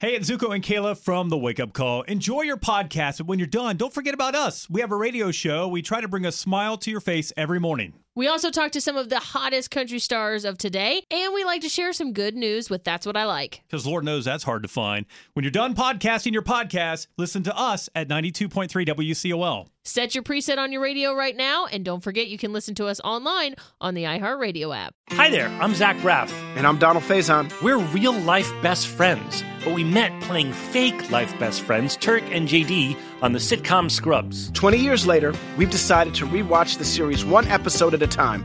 Hey, it's Zuko and Kayla from The Wake Up Call. Enjoy your podcast, but when you're done, don't forget about us. We have a radio show. We try to bring a smile to your face every morning. We also talk to some of the hottest country stars of today, and we like to share some good news with That's What I Like. Because Lord knows that's hard to find. When you're done podcasting your podcast, listen to us at 92.3 WCOL. Set your preset on your radio right now, and don't forget you can listen to us online on the iHeartRadio app. Hi there, I'm Zach Braff. And I'm Donald Faison. We're real-life best friends, but we met playing fake-life best friends, Turk and JD, on the sitcom Scrubs. 20 years later, we've decided to rewatch the series one episode at a time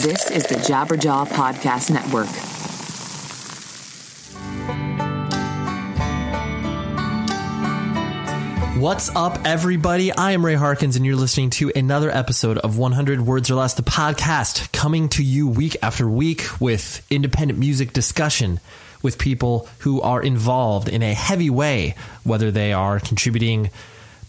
This is the Jabberjaw Podcast Network. What's up, everybody? I am Ray Harkins, and you're listening to another episode of 100 Words or Less, the podcast, coming to you week after week with independent music discussion with people who are involved in a heavy way, whether they are contributing,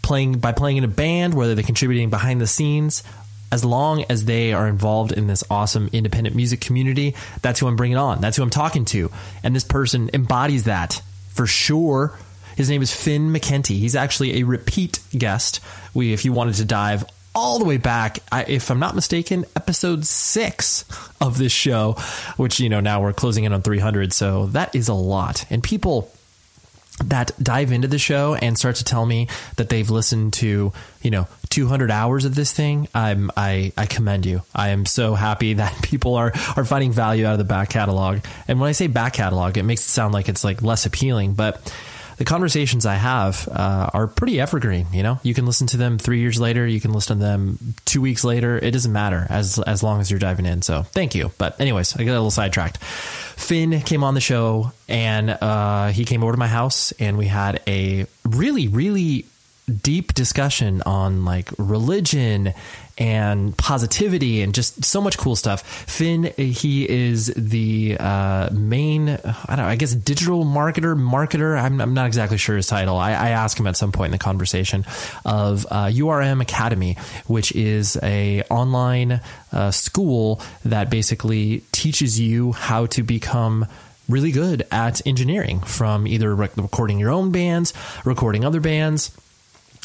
playing in a band, whether they're contributing behind the scenes. As long as they are involved in this awesome independent music community, that's who I'm bringing on. That's who I'm talking to. And this person embodies that for sure. His name is Finn McKenty. He's actually a repeat guest. If you wanted to dive all the way back, if I'm not mistaken, episode 6 of this show, which, you know, now we're closing in on 300. So that is a lot. And people that dive into the show and start to tell me that they've listened to, you know, 200 hours of this thing, I commend you. I am so happy that people are finding value out of the back catalog. And when I say back catalog, it makes it sound like it's like less appealing, but the conversations I have are pretty evergreen. You know, you can listen to them 3 years later. You can listen to them 2 weeks later. It doesn't matter as long as you're diving in. So thank you. But anyways, I got a little sidetracked. Finn came on the show and he came over to my house and we had a really, really deep discussion on like religion and positivity and just so much cool stuff. Finn, he is the main, digital marketer. I'm not exactly sure his title. I asked him at some point in the conversation of URM Academy, which is a online school that basically teaches you how to become really good at engineering from either recording your own bands, recording other bands.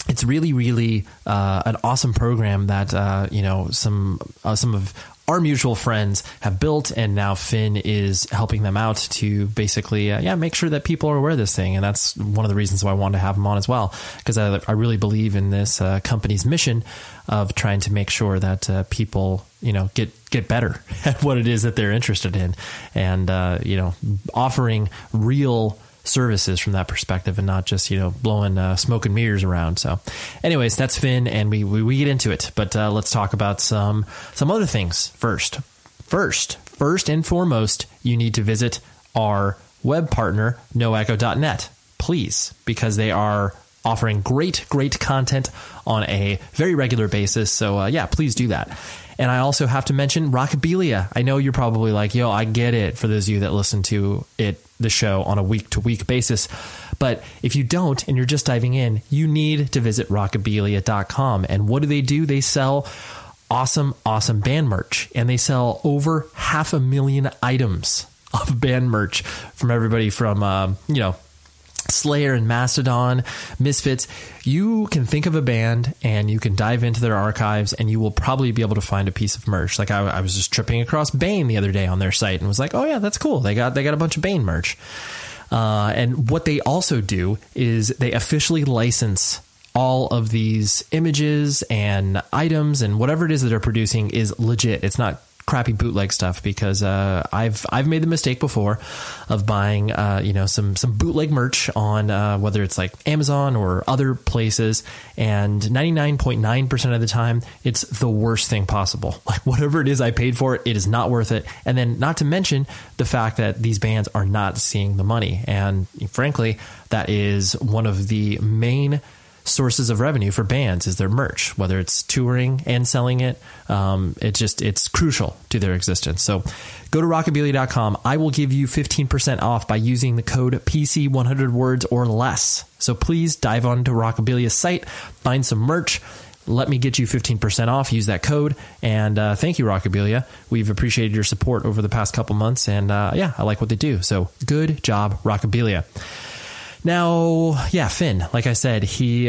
It's really, really an awesome program that, some of our mutual friends have built. And now Finn is helping them out to basically, make sure that people are aware of this thing. And that's one of the reasons why I wanted to have him on as well, because I really believe in this company's mission of trying to make sure that people, you know, get better at what it is that they're interested in and, offering real services from that perspective and not just, blowing smoke and mirrors around. So anyways, that's Finn and we get into it, but let's talk about some other things first. First and foremost, you need to visit our web partner, noecho.net, please, because they are offering great content on a very regular basis. So please do that. And I also have to mention Rockabilia. I know you're probably like, yo, I get it, for those of you that listen to the show on a week-to-week basis. But if you don't and you're just diving in, you need to visit rockabilia.com. And what do? They sell awesome band merch. And they sell over 500,000 items of band merch from everybody from, Slayer and Mastodon, Misfits. You can think of a band and you can dive into their archives and you will probably be able to find a piece of merch. Like I was just tripping across Bane the other day on their site and was like, oh yeah, that's cool. They got a bunch of Bane merch. And what they also do is they officially license all of these images and items, and whatever it is that they're producing is legit. It's not crappy bootleg stuff, because I've made the mistake before of buying some bootleg merch on whether it's like Amazon or other places, and 99.9% of the time it's the worst thing possible. Like whatever it is I paid for, it is not worth it. And then not to mention the fact that these bands are not seeing the money, and frankly that is one of the main sources of revenue for bands is their merch, whether it's touring and selling it. It's crucial to their existence. So go to rockabilia.com. I will give you 15% off by using the code PC100 words or less. So please dive onto Rockabilia's site, find some merch. Let me get you 15% off. Use that code. And thank you, Rockabilia. We've appreciated your support over the past couple months. And I like what they do. So good job, Rockabilia. Now, yeah, Finn, like I said, he's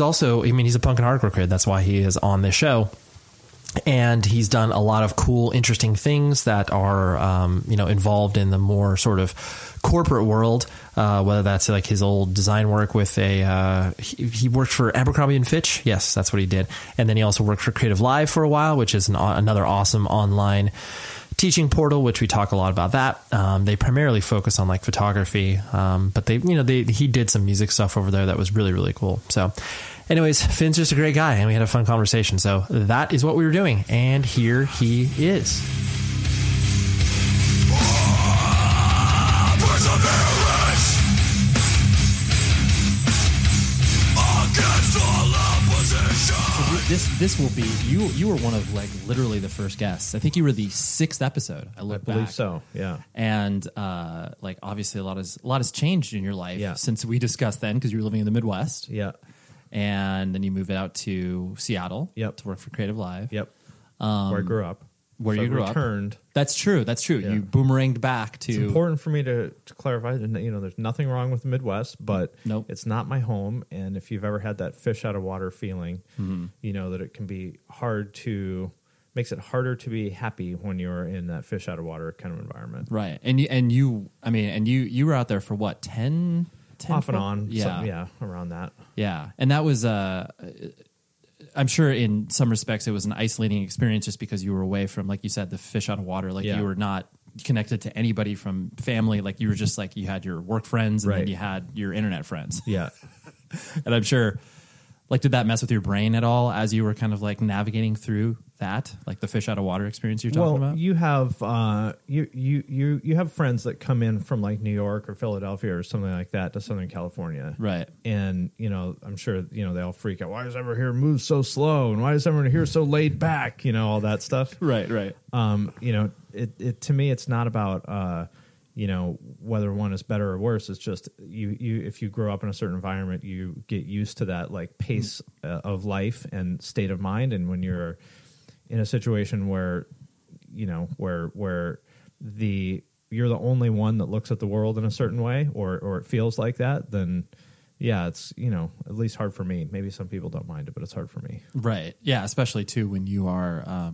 also, he's a punk and hardcore kid. That's why he is on this show. And he's done a lot of cool, interesting things that are, involved in the more sort of corporate world, whether that's like his old design work with he worked for Abercrombie & Fitch. Yes, that's what he did. And then he also worked for Creative Live for a while, which is another awesome online teaching portal, which we talk a lot about that. They primarily focus on like photography, but he did some music stuff over there that was really, really cool. So anyways, Finn's just a great guy and we had a fun conversation. So that is what we were doing. And here he is. This will be you were one of like literally the first guests. I think you were the 6th episode. I believe so. Yeah. And obviously a lot has changed in your life since we discussed then, because you were living in the Midwest. Yeah. And then you moved out to Seattle. Yep. To work for Creative Live. Yep. Where I grew up. Where you grew up. That's true. Yeah. You boomeranged back to... It's important for me to clarify that, there's nothing wrong with the Midwest, but It's not my home. And if you've ever had that fish out of water feeling, you know that it can be makes it harder to be happy when you're in that fish out of water kind of environment. Right. And you were out there for what, 10? Off and on. Yeah. Around that. Yeah. And that was... I'm sure in some respects it was an isolating experience just because you were away from, like you said, the fish out of water. You were not connected to anybody from family. Like you were just like, you had your work friends and then you had your internet friends. Yeah. And I'm sure, like, did that mess with your brain at all as you were kind of like navigating through that, like the fish out of water experience you're talking about? You have, you have friends that come in from like New York or Philadelphia or something like that to Southern California. Right. And, I'm sure, they all freak out. Why does everyone here move so slow? And why is everyone here so laid back? All that stuff. Right. It to me, it's not about, whether one is better or worse. It's just you if you grow up in a certain environment, you get used to that like pace of life and state of mind. And when you're in a situation where, where you're the only one that looks at the world in a certain way, or it feels like that, then yeah, it's, at least hard for me. Maybe some people don't mind it, but it's hard for me. Right. Yeah. Especially too, when you are,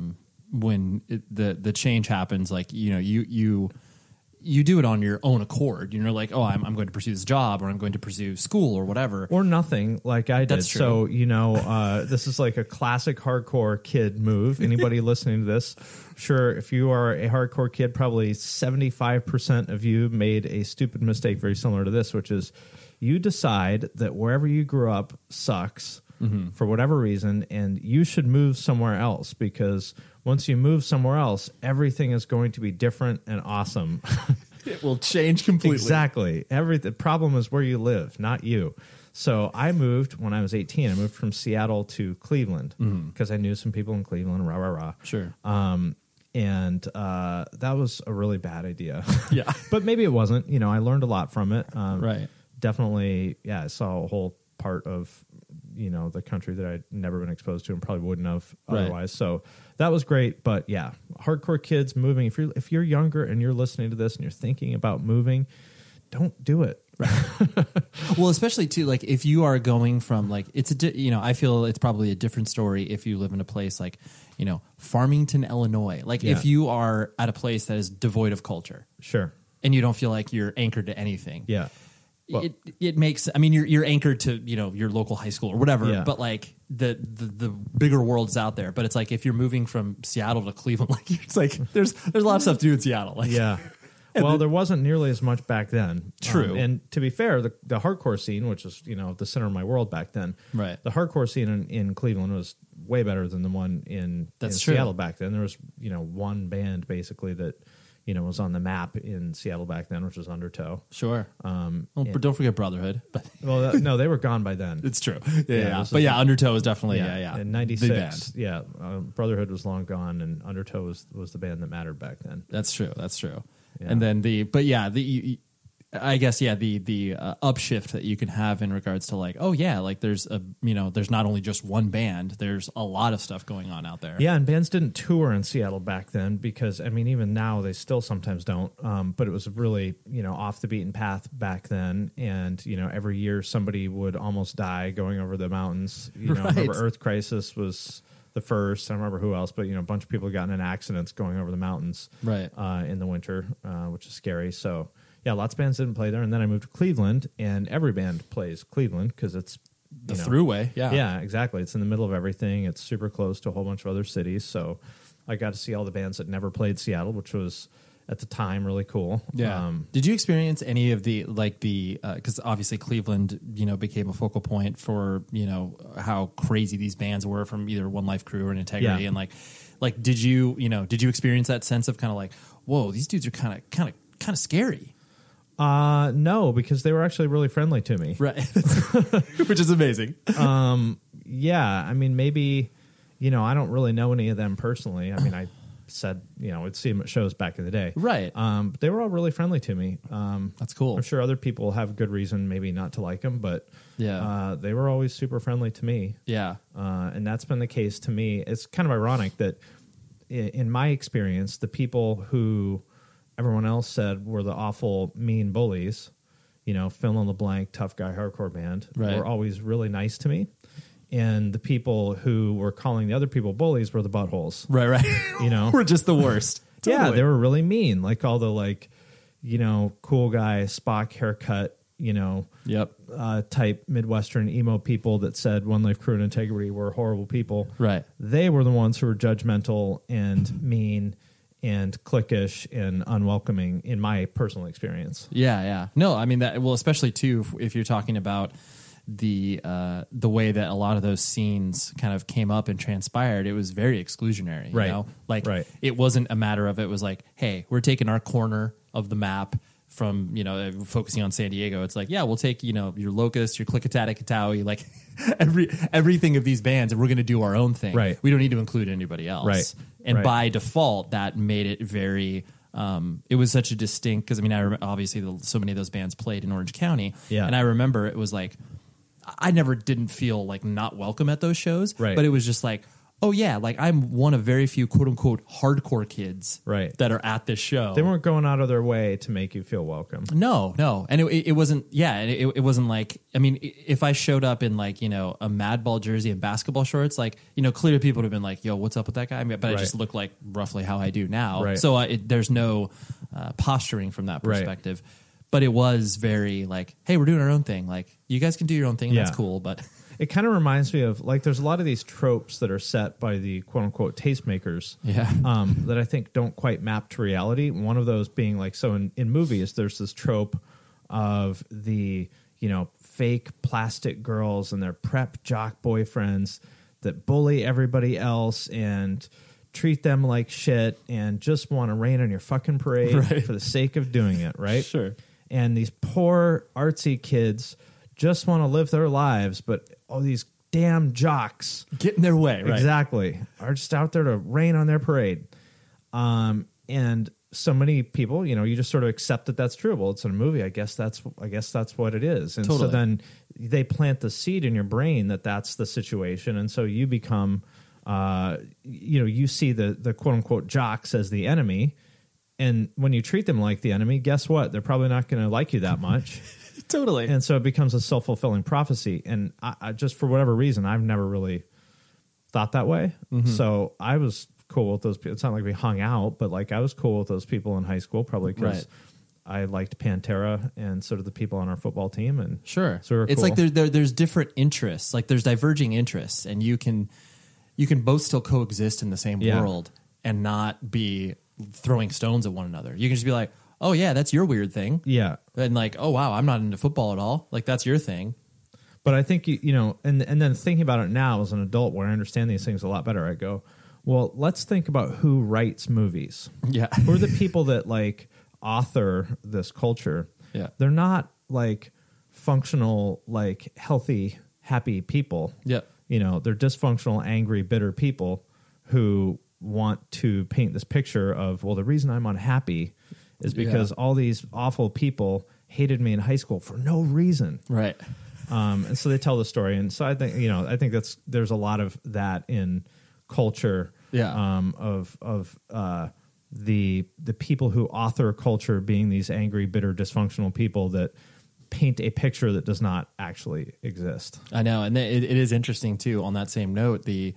when the change happens, like, you do it on your own accord. Like, oh, I'm going to pursue this job, or I'm going to pursue school, or whatever, or nothing. Like I did. That's true. So this is like a classic hardcore kid move. Anybody listening to this, sure, if you are a hardcore kid, probably 75% of you made a stupid mistake very similar to this, which is you decide that wherever you grew up sucks for whatever reason, and you should move somewhere else, because once you move somewhere else, everything is going to be different and awesome. It will change completely. Exactly. The problem is where you live, not you. So I moved when I was 18. I moved from Seattle to Cleveland because I knew some people in Cleveland, rah, rah, rah. Sure. And that was a really bad idea. Yeah. But maybe it wasn't. I learned a lot from it. Right. Definitely, yeah, I saw a whole part of the country that I'd never been exposed to and probably wouldn't have otherwise. Right. So that was great. But yeah, hardcore kids moving. If you're younger and you're listening to this and you're thinking about moving, don't do it. Well, especially too, like if you are going from like, I feel it's probably a different story if you live in a place like, Farmington, Illinois. Like if you are at a place that is devoid of culture. Sure. And you don't feel like you're anchored to anything. Yeah. Well, it makes, you're anchored to, your local high school or whatever, but like the bigger world's out there. But it's like, if you're moving from Seattle to Cleveland, like it's like, there's a lot of stuff to do in Seattle. Like, yeah. Well, there wasn't nearly as much back then. True. And to be fair, the hardcore scene, which is, the center of my world back then, right? The hardcore scene in Cleveland was way better than the one in Seattle back then. There was, one band basically that, was on the map in Seattle back then, which was Undertow. Sure. But don't forget Brotherhood. Well, no, they were gone by then. It's true. Yeah. But Undertow was definitely, in 96, yeah. Brotherhood was long gone, and Undertow was the band that mattered back then. That's true. Yeah. And then the upshift that you can have in regards to like, there's a, there's not only just one band, there's a lot of stuff going on out there. Yeah. And bands didn't tour in Seattle back then because, even now they still sometimes don't. But it was really, off the beaten path back then. And, every year somebody would almost die going over the mountains. Right. I remember Earth Crisis was the first. I don't remember who else, but a bunch of people got in accidents going over the mountains, right? In the winter, which is scary. So yeah, lots of bands didn't play there. And then I moved to Cleveland, and every band plays Cleveland because it's the thruway. Yeah, yeah, exactly. It's in the middle of everything. It's super close to a whole bunch of other cities. So I got to see all the bands that never played Seattle, which was at the time really cool. Yeah. Did you experience any of the because obviously Cleveland, became a focal point for, how crazy these bands were from either One Life Crew or Integrity. Yeah. And like, did you experience that sense of kind of like, whoa, these dudes are kind of scary? No, because they were actually really friendly to me. Right. Which is amazing. Yeah. Maybe, I don't really know any of them personally. I said, I'd see them at shows back in the day. Right. But they were all really friendly to me. That's cool. I'm sure other people have good reason maybe not to like them, but they were always super friendly to me. Yeah. And that's been the case to me. It's kind of ironic that in my experience, the people who everyone else said were the awful, mean bullies, fill in the blank, tough guy, hardcore band, right, were always really nice to me. And the people who were calling the other people bullies were the buttholes. Right. We're just the worst. Totally. Yeah, they were really mean. Like all the cool guy, Spock haircut, yep, type Midwestern emo people that said One Life Crew and Integrity were horrible people. Right. They were the ones who were judgmental and mean and cliquish and unwelcoming in my personal experience. Yeah. No, especially too, if you're talking about the way that a lot of those scenes kind of came up and transpired, it was very exclusionary, right? It wasn't a matter of, it was like, hey, we're taking our corner of the map from, focusing on San Diego. It's like, yeah, we'll take, your Locust, your Klickitattikitawi, like everything of these bands, and we're going to do our own thing. Right. We don't need to include anybody else. Right. And by default, that made it very, it was such a distinct, because obviously so many of those bands played in Orange County. Yeah. And I remember it was like, I never didn't feel like not welcome at those shows, right, but it was just like, oh yeah, like I'm one of very few quote unquote hardcore kids, right, that are at this show. They weren't going out of their way to make you feel welcome. No. And it wasn't, yeah. And it wasn't like, if I showed up in like, a Madball jersey and basketball shorts, like, clearly people would have been like, yo, what's up with that guy? I just look like roughly how I do now. Right. So there's no posturing from that perspective. Right. But it was very like, hey, we're doing our own thing. Like, you guys can do your own thing. Yeah. That's cool. But it kind of reminds me of like, there's a lot of these tropes that are set by the quote unquote tastemakers, that I think don't quite map to reality. One of those being like, so in movies, there's this trope of the, fake plastic girls and their prep jock boyfriends that bully everybody else and treat them like shit and just want to rain on your fucking parade, right, for the sake of doing it. Right. Sure. And these poor artsy kids just want to live their lives, but all these damn jocks get in their way. Right. Exactly. Are just out there to rain on their parade. And so many people, you just sort of accept that that's true. Well, it's in a movie. I guess that's what it is. And totally. So then they plant the seed in your brain that that's the situation. And so you become you see the quote unquote jocks as the enemy. And when you treat them like the enemy, guess what? They're probably not going to like you that much. Totally. And so it becomes a self-fulfilling prophecy. And I just, for whatever reason, I've never really thought that way. Mm-hmm. So I was cool with those people. It's not like we hung out, but like I was cool with those people in high school, probably because I liked Pantera and sort of the people on our football team. And sure. So we were cool. It's like there's different interests, like there's diverging interests, and you can both still coexist in the same world and not be throwing stones at one another. You can just be like, oh yeah, that's your weird thing. Yeah. And like, oh wow, I'm not into football at all. Like that's your thing. But I think, and then thinking about it now as an adult where I understand these things a lot better, I go, well, let's think about who writes movies. Yeah. Who are the people that like author this culture? Yeah. They're not like functional, like healthy, happy people. Yeah. They're dysfunctional, angry, bitter people who want to paint this picture of, well, the reason I'm unhappy is because all these awful people hated me in high school for no reason. Right. And so they tell the story. And so I think, I think there's a lot of that in culture of the people who author culture being these angry, bitter, dysfunctional people that paint a picture that does not actually exist. I know. And it is interesting too, on that same note, the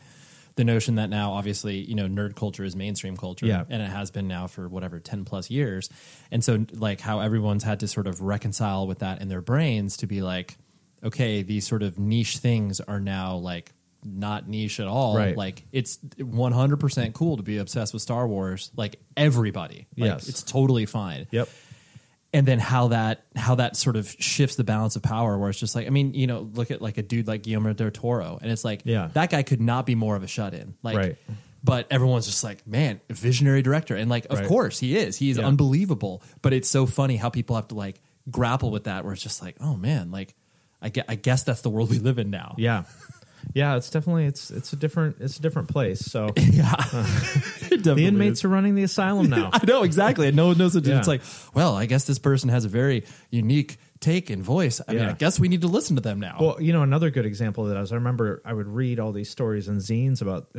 notion that now, obviously, nerd culture is mainstream culture, and it has been now for whatever 10 plus years. And so, like, how everyone's had to sort of reconcile with that in their brains to be like, okay, these sort of niche things are now like not niche at all. Right. Like, it's 100% cool to be obsessed with Star Wars. Like everybody, like, it's totally fine. Yep. And then how that sort of shifts the balance of power, where it's just like, I mean, look at like a dude like Guillermo del Toro, and it's like, that guy could not be more of a shut-in. Like, but everyone's just like, man, a visionary director. And like, of course he is. He is unbelievable. But it's so funny how people have to like grapple with that, where it's just like, oh man, like I guess that's the world we live in now. Yeah. Yeah, it's definitely it's a different place. So the inmates are running the asylum now. I know, exactly. And no one knows what to do. It's like, well, I guess this person has a very unique take and voice. I mean, I guess we need to listen to them now. Well, another good example of that is I remember I would read all these stories and zines about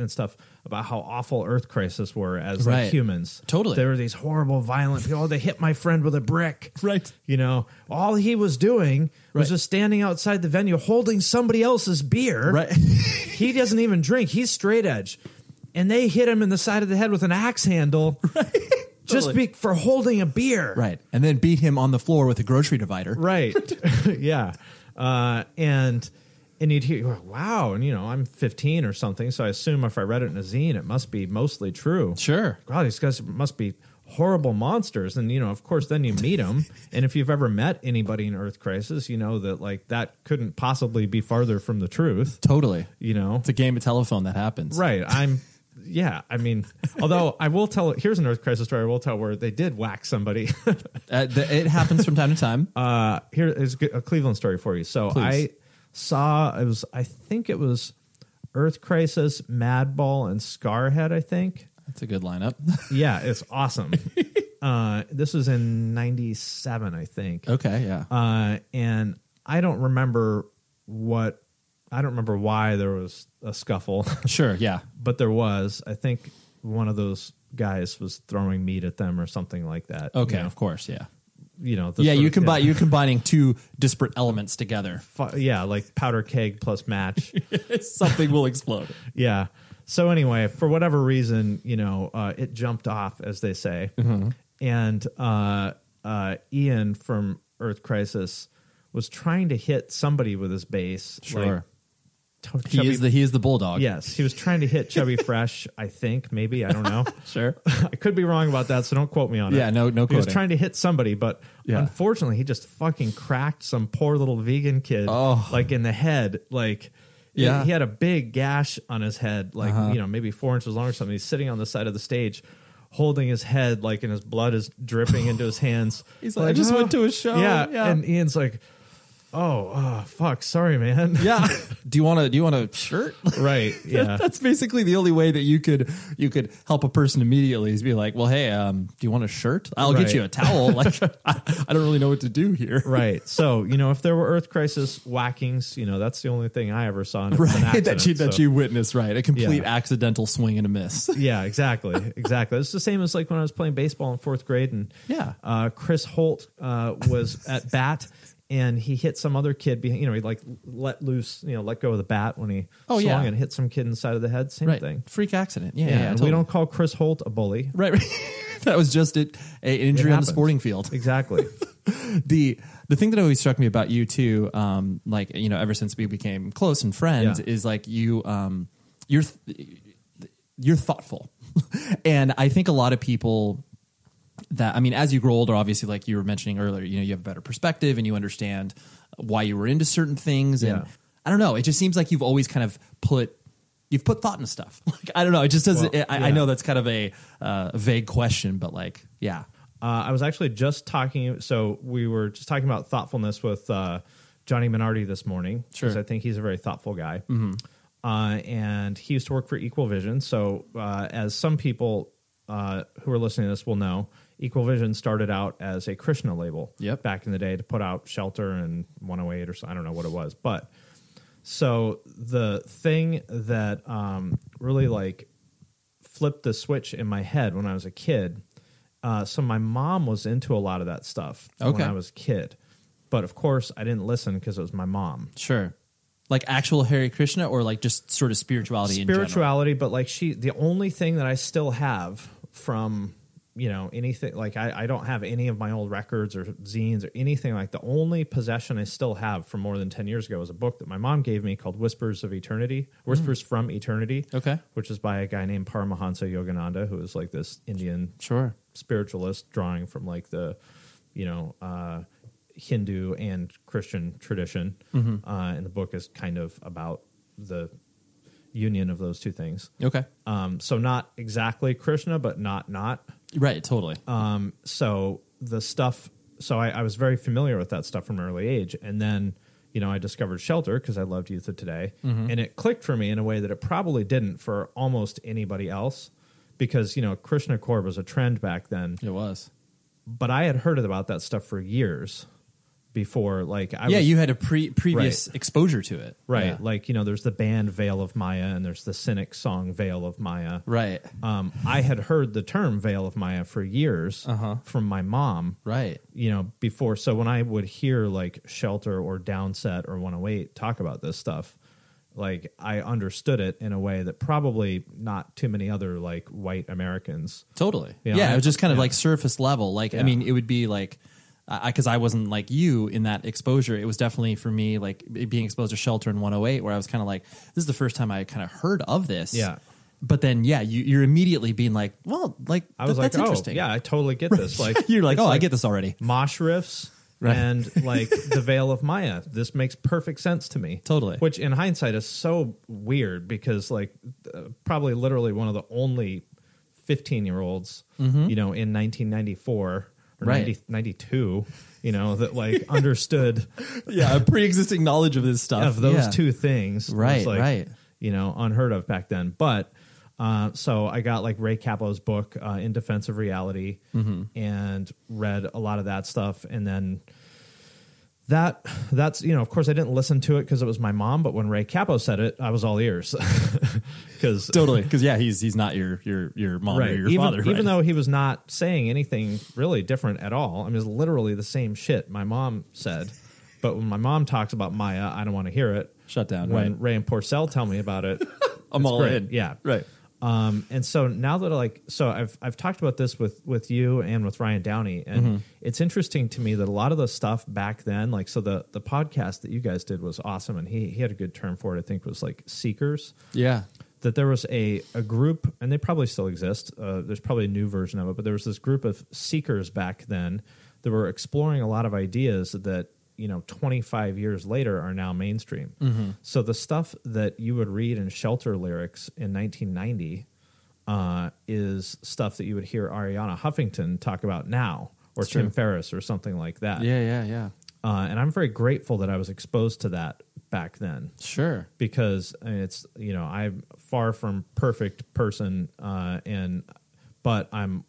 how awful Earth Crisis were as like humans. Totally. There were these horrible, violent people. Oh, they hit my friend with a brick. Right. All he was doing was just standing outside the venue holding somebody else's beer. Right. He doesn't even drink. He's straight edge. And they hit him in the side of the head with an axe handle. Right. Just for holding a beer. Right. And then beat him on the floor with a grocery divider. Right. Yeah. And you'd hear, wow. And, I'm 15 or something. So I assume if I read it in a zine, it must be mostly true. Sure. Wow, these guys must be horrible monsters. And, of course, then you meet them. And if you've ever met anybody in Earth Crisis, you know that, like, that couldn't possibly be farther from the truth. Totally. It's a game of telephone that happens. Right. Yeah, I mean, although I will tell, here's an Earth Crisis story I will tell where they did whack somebody. It happens from time to time. Here is a Cleveland story for you. So please. I think it was Earth Crisis, Madball, and Scarhead, I think. That's a good lineup. Yeah, it's awesome. This was in 97, I think. Okay, yeah. And I don't remember why there was a scuffle. Sure, yeah. But there was. I think one of those guys was throwing meat at them or something like that. Okay, of course, yeah. You're combining two disparate elements together. Yeah, like powder keg plus match. Something will explode. Yeah. So anyway, for whatever reason, it jumped off, as they say. Mm-hmm. And Ian from Earth Crisis was trying to hit somebody with his bass. Sure. Like, he is the bulldog. Yes, he was trying to hit Chubby Fresh, I think, maybe, I don't know. Sure. I could be wrong about that, so don't quote me on it. Yeah, no quoting. He was trying to hit somebody, but unfortunately, he just fucking cracked some poor little vegan kid like in the head. Like he had a big gash on his head, like maybe 4 inches long or something. He's sitting on the side of the stage, holding his head, like, and his blood is dripping into his hands. He's like, I just went to a show. Yeah, and Ian's like, Oh, fuck. Sorry, man. Yeah. Do you want a shirt? Right. Yeah. That's basically the only way that you could help a person immediately is be like, well, hey, do you want a shirt? I'll get you a towel. Like, I don't really know what to do here. Right. So, if there were Earth Crisis whackings, that's the only thing I ever saw. Right. That you witnessed. Right. A complete accidental swing and a miss. Yeah, exactly. Exactly. It's the same as like when I was playing baseball in fourth grade and Chris Holt was at bat. And he hit some other kid, he like let loose, let go of the bat when he swung and hit some kid inside of the head. Same thing. Freak accident. Yeah. Yeah, totally. We don't call Chris Holt a bully. Right. That was just an injury on the sporting field. Exactly. The thing that always struck me about you too, ever since we became close and friends is like you're thoughtful. And I think a lot of people as you grow older, obviously, like you were mentioning earlier, you have a better perspective and you understand why you were into certain things. And I don't know, it just seems like you've always kind of put thought into stuff. Like, I don't know. It just doesn't. Well, I know that's kind of a vague question, but like, yeah. I was actually just talking. So we were just talking about thoughtfulness with Johnny Minardi this morning. Sure. Because I think he's a very thoughtful guy. Mm-hmm. And he used to work for Equal Vision. So as some people who are listening to this will know, Equal Vision started out as a Krishna label back in the day to put out Shelter and 108 or so. I don't know what it was. But so the thing that really like flipped the switch in my head when I was a kid, so my mom was into a lot of that stuff when I was a kid. But of course, I didn't listen because it was my mom. Sure. Like actual Hare Krishna or like just sort of spirituality in general? Spirituality, but like the only thing that I still have from... anything like I don't have any of my old records or zines or anything. Like the only possession I still have from more than 10 years ago is a book that my mom gave me called Whispers from Eternity, which is by a guy named Paramahansa Yogananda, who is like this Indian spiritualist drawing from like the, Hindu and Christian tradition. Mm-hmm. And the book is kind of about the union of those two things. Okay. So not exactly Krishna, but not. Right, totally. So the stuff, I was very familiar with that stuff from an early age. And then, I discovered Shelter because I loved Youth of Today. Mm-hmm. And it clicked for me in a way that it probably didn't for almost anybody else because, Krishna Corps was a trend back then. It was. But I had heard about that stuff for years before. Like, you had a previous exposure to it. Right. Yeah. Like, there's the band Veil of Maya and there's the Cynic song Veil of Maya. Right. I had heard the term Veil of Maya for years from my mom. Right. Before. So when I would hear like Shelter or Downset or 108 talk about this stuff, like I understood it in a way that probably not too many other like white Americans. Totally. It was just kind of like surface level. Like, I mean, it would be like, because I wasn't like you in that exposure. It was definitely for me like being exposed to Shelter in 108, where I was kind of like, this is the first time I kind of heard of this. Yeah. But then, you're immediately being like, well, like I was like, that's interesting. Yeah, I totally get this. Like you're like, oh, like, I get this already. Mosh riffs and like the Veil of Maya. This makes perfect sense to me. Totally. Which in hindsight is so weird because like probably literally one of the only 15-year-olds, in 1994. Or 92, that like understood a pre-existing knowledge of this stuff. Of those two things. Right, was like, unheard of back then. But so I got like Ray Capo's book, In Defense of Reality, and read a lot of that stuff. And then that's, of course I didn't listen to it because it was my mom, but when Ray Capo said it, I was all ears. Totally. Because he's not your mom or your father. Even though he was not saying anything really different at all. I mean, it's literally the same shit my mom said. But when my mom talks about Maya, I don't want to hear it. Shut down. When Ray and Porcel tell me about it, I'm all in. Yeah. Right. And so now that I've talked about this with you and with Ryan Downey, and it's interesting to me that a lot of the stuff back then, like, so the podcast that you guys did was awesome. And he had a good term for it. I think was like seekers. Yeah. That there was a group, and they probably still exist. There's probably a new version of it, but there was this group of seekers back then that were exploring a lot of ideas that, 25 years later are now mainstream. Mm-hmm. So the stuff that you would read in Shelter lyrics in 1990 is stuff that you would hear Ariana Huffington talk about now, or Tim Ferriss or something like that. Yeah, yeah, yeah. And I'm very grateful that I was exposed to that back then. Sure. Because it's, you know, I'm far from perfect person, but I'm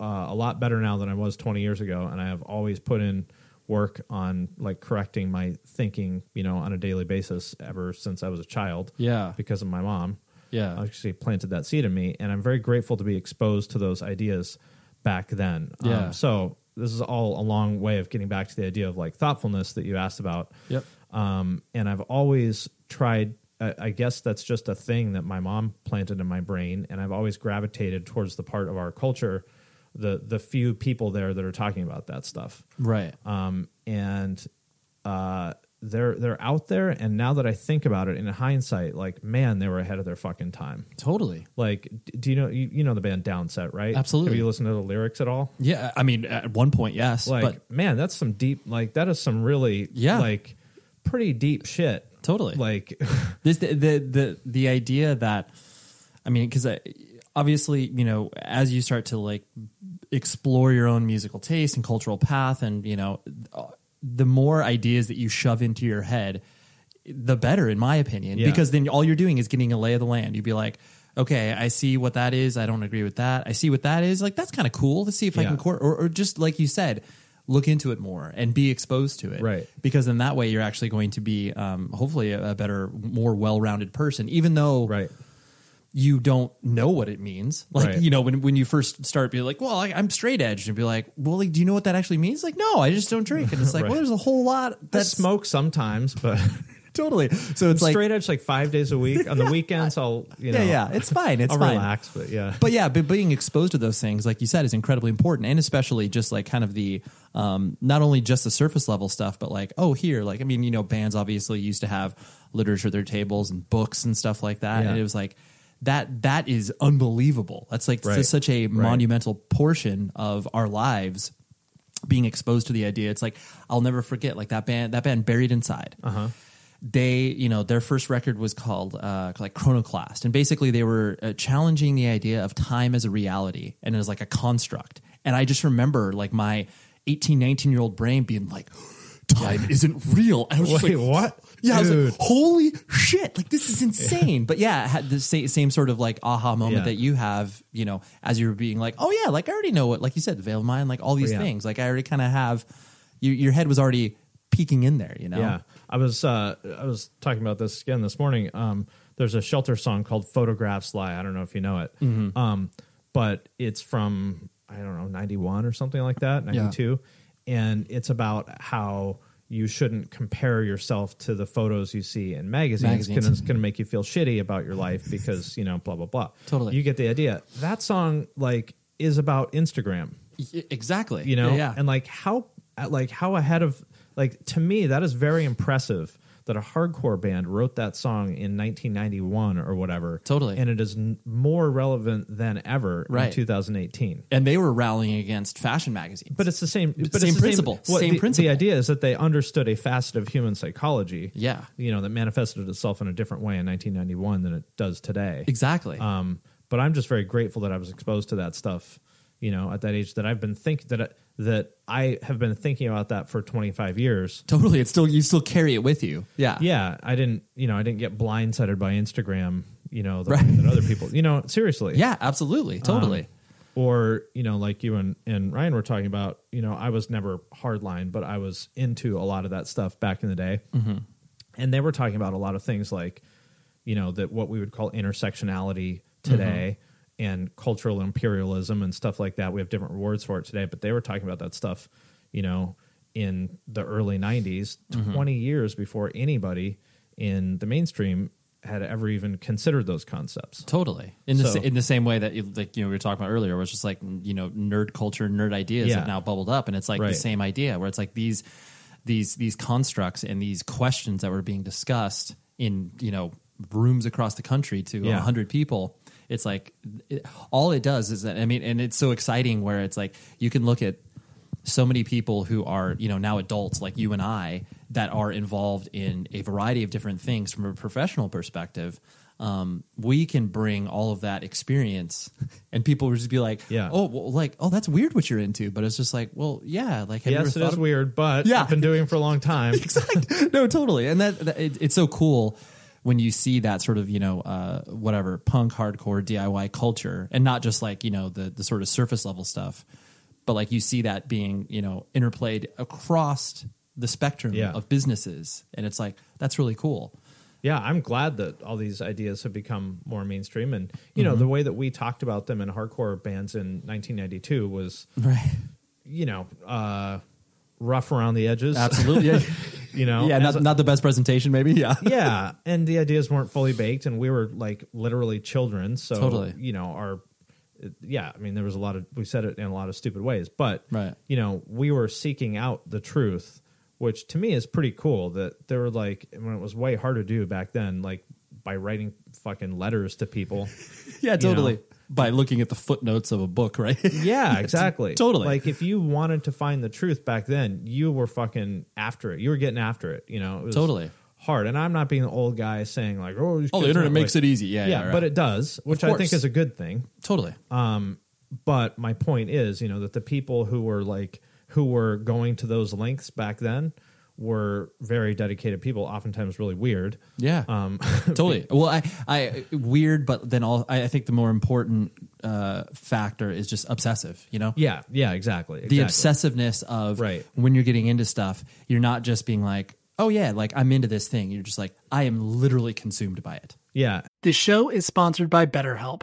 a lot better now than I was 20 years ago. And I have always put in work on like correcting my thinking, you know, on a daily basis ever since I was a child. Yeah. Because of my mom. Yeah. I actually planted that seed in me. And I'm very grateful to be exposed to those ideas back then. Yeah. So this is all a long way of getting back to the idea of like thoughtfulness that you asked about. Yep. And I've always tried, I guess that's just a thing that my mom planted in my brain. And I've always gravitated towards the part of our culture, the few people there that are talking about that stuff. Right. They're out there. And now that I think about it in hindsight, like, man, they were ahead of their fucking time. Totally. Like, do you know, you know the band Downset, right? Absolutely. Have you listened to the lyrics at all? Yeah. I mean, at one point, yes. Like, but man, that's some deep, like, that is some really, yeah, like pretty deep shit. Totally. Like this, the idea that, I mean, cause obviously, you know, as you start to like explore your own musical taste and cultural path and, you know, the more ideas that you shove into your head, the better, in my opinion, yeah, because then all you're doing is getting a lay of the land. You'd be like, okay, I see what that is. I don't agree with that. I see what that is. Like, that's kind of cool. Let's see if I can, or just like you said, look into it more and be exposed to it. Right. Because in that way, you're actually going to be hopefully a better, more well-rounded person, even though you don't know what it means. Like, you know, when you first start being like, well, I'm straight edged, and be like, well, like, do you know what that actually means? Like, no, I just don't drink. And it's like, well, there's a whole lot. I smoke sometimes, but totally. So it's like straight edge, like 5 days a week. On the weekends, I'll, you know, it's fine. It's I'll fine. Relax, but but being exposed to those things, like you said, is incredibly important. And especially just like kind of the, not only just the surface level stuff, but like, oh, here, like, I mean, you know, bands obviously used to have literature at their tables and books and stuff like that. Yeah. And it was like, that is unbelievable. That's like such a monumental portion of our lives, being exposed to the idea. It's like, I'll never forget, like that band Buried Inside. Uh-huh. They, you know, their first record was called like Chronoclast. And basically they were challenging the idea of time as a reality and as like a construct. And I just remember like my 18, 19-year-old brain being like, time isn't real. And I was just like, what? Yeah, dude. I was like, holy shit, like this is insane. But yeah, I had the same sort of like aha moment that you have, you know, as you were being like, oh yeah, like I already know what, like you said, the Veil of Maya, like all these things. Like I already kind of have, your head was already peeking in there, you know? Yeah, I was talking about this again this morning. There's a Shelter song called Photographs Lie. I don't know if you know it, but it's from, I don't know, 91 or something like that, 92. Yeah. And it's about how you shouldn't compare yourself to the photos you see in magazines. It's going to make you feel shitty about your life because, you know, blah, blah, blah. Totally. You get the idea. That song, like, is about Instagram. Exactly. You know? Yeah. And, like, how ahead of, like, to me, that is very impressive that a hardcore band wrote that song in 1991 or whatever. Totally. And it is more relevant than ever in 2018. And they were rallying against fashion magazines. But it's the same, principle. The idea is that they understood a facet of human psychology, you know, that manifested itself in a different way in 1991 than it does today. Exactly. But I'm just very grateful that I was exposed to that stuff, you know, at that age, that I've been thinking that I have been thinking about that for 25 years. Totally. It's still, you still carry it with you. Yeah. Yeah. I didn't get blindsided by Instagram, you know, the way that other people, you know, seriously. Yeah, absolutely. Totally. Or, you know, like you and Ryan were talking about, you know, I was never hardline, but I was into a lot of that stuff back in the day. Mm-hmm. And they were talking about a lot of things like, you know, that what we would call intersectionality today. Mm-hmm. And cultural imperialism and stuff like that. We have different words for it today, but they were talking about that stuff, you know, in the early 90s, 20 years before anybody in the mainstream had ever even considered those concepts. Totally. In the same way that, like, you know, we were talking about earlier, where it's just like, you know, nerd culture, nerd ideas have now bubbled up. And it's like the same idea where it's like these constructs and these questions that were being discussed in, you know, rooms across the country to 100 people. It's like all it does is that, I mean, and it's so exciting where it's like you can look at so many people who are, you know, now adults like you and I that are involved in a variety of different things from a professional perspective. we can bring all of that experience, and people would just be like, yeah. Oh, well, like, oh, that's weird what you're into. But it's just like, well, yeah. Like, have yes, you it is weird, but yeah. I've been doing it for a long time. Exactly. No, totally. And it's so cool when you see that sort of, whatever, punk, hardcore, DIY culture, and not just like, the sort of surface level stuff, but like you see that being, interplayed across the spectrum yeah. of businesses. And it's like, that's really cool. Yeah, I'm glad that all these ideas have become more mainstream. And, mm-hmm. the way that we talked about them in hardcore bands in 1992 was, right. Rough around the edges. Absolutely. Yeah. Yeah, not the best presentation, maybe. Yeah. Yeah. And the ideas weren't fully baked, and we were like literally children. So, totally. There was a lot of, we said it in a lot of stupid ways, but, right. We were seeking out the truth, which to me is pretty cool that there were like, when it was way hard to do back then, like by writing fucking letters to people. Yeah, totally. By looking at the footnotes of a book, right? Yeah, exactly. Totally. Like if you wanted to find the truth back then, you were fucking after it. You were getting after it, It was totally hard. And I'm not being the old guy saying like, oh, the internet makes it easy. Yeah, yeah, right. But it does, which I think is a good thing. Totally. But my point is, that the people who were going to those lengths back then were very dedicated people, oftentimes really weird. Yeah, totally. Well, I weird, but then I think the more important factor is just obsessive, Yeah, yeah, exactly. The obsessiveness of when you're getting into stuff, you're not just being like, oh yeah, like I'm into this thing. You're just like, I am literally consumed by it. Yeah. This show is sponsored by BetterHelp.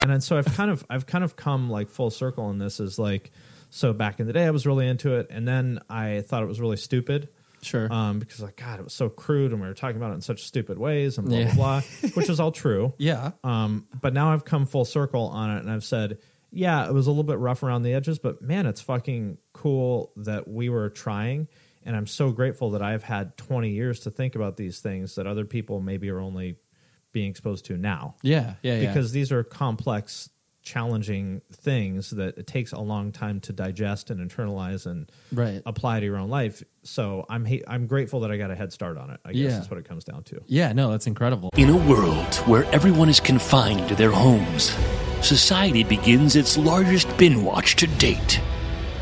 And then, so I've kind of come like full circle in this. Is like, so back in the day I was really into it, and then I thought it was really stupid. Sure. Because like, God, it was so crude, and we were talking about it in such stupid ways, and blah, yeah. blah, blah, which is all true. Yeah. But now I've come full circle on it, and I've said, yeah, it was a little bit rough around the edges, but man, it's fucking cool that we were trying. And I'm so grateful that I've had 20 years to think about these things that other people maybe are only being exposed to now. Yeah, yeah, because these are complex challenging things that it takes a long time to digest and internalize and apply to your own life. So I'm grateful that I got a head start on it, I guess is what it comes down to. Yeah, no, that's incredible. In a world where everyone is confined to their homes, society begins its largest bin watch to date.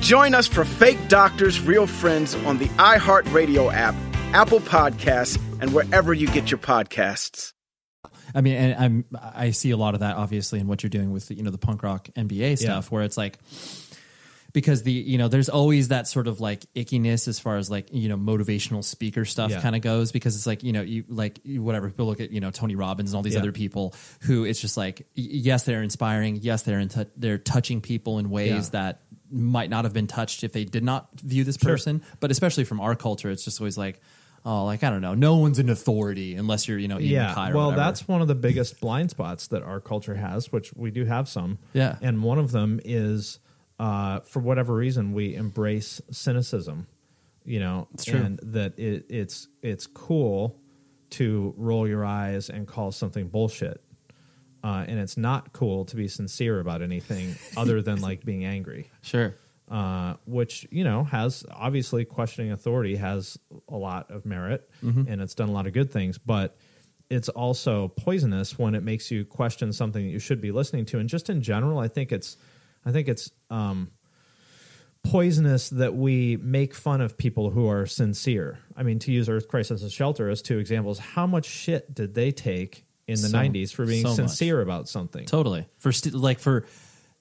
Join us for Fake Doctors, Real Friends on the iHeartRadio app, Apple Podcasts, and wherever you get your podcasts. I mean, and I see a lot of that obviously in what you're doing with the punk rock NBA stuff, where it's like, because there's always that sort of like ickiness as far as like, motivational speaker stuff kind of goes, because it's like, people look at, Tony Robbins and all these other people who it's just like, yes, they're inspiring. Yes, they're touching people in ways that might not have been touched if they did not view this person. Sure. But especially from our culture, it's just always like, oh, like, I don't know. No one's an authority unless you're, eating pie or whatever. Well, that's one of the biggest blind spots that our culture has, which we do have some. Yeah. And one of them is, for whatever reason, we embrace cynicism, It's true. And that it's cool to roll your eyes and call something bullshit. And it's not cool to be sincere about anything other than like being angry. Sure. Which, has obviously questioning authority has a lot of merit and it's done a lot of good things, but it's also poisonous when it makes you question something that you should be listening to. And just in general, I think it's poisonous that we make fun of people who are sincere. I mean, to use Earth Crisis and Shelter as two examples, how much shit did they take in the 90s for being sincere about something? Totally. For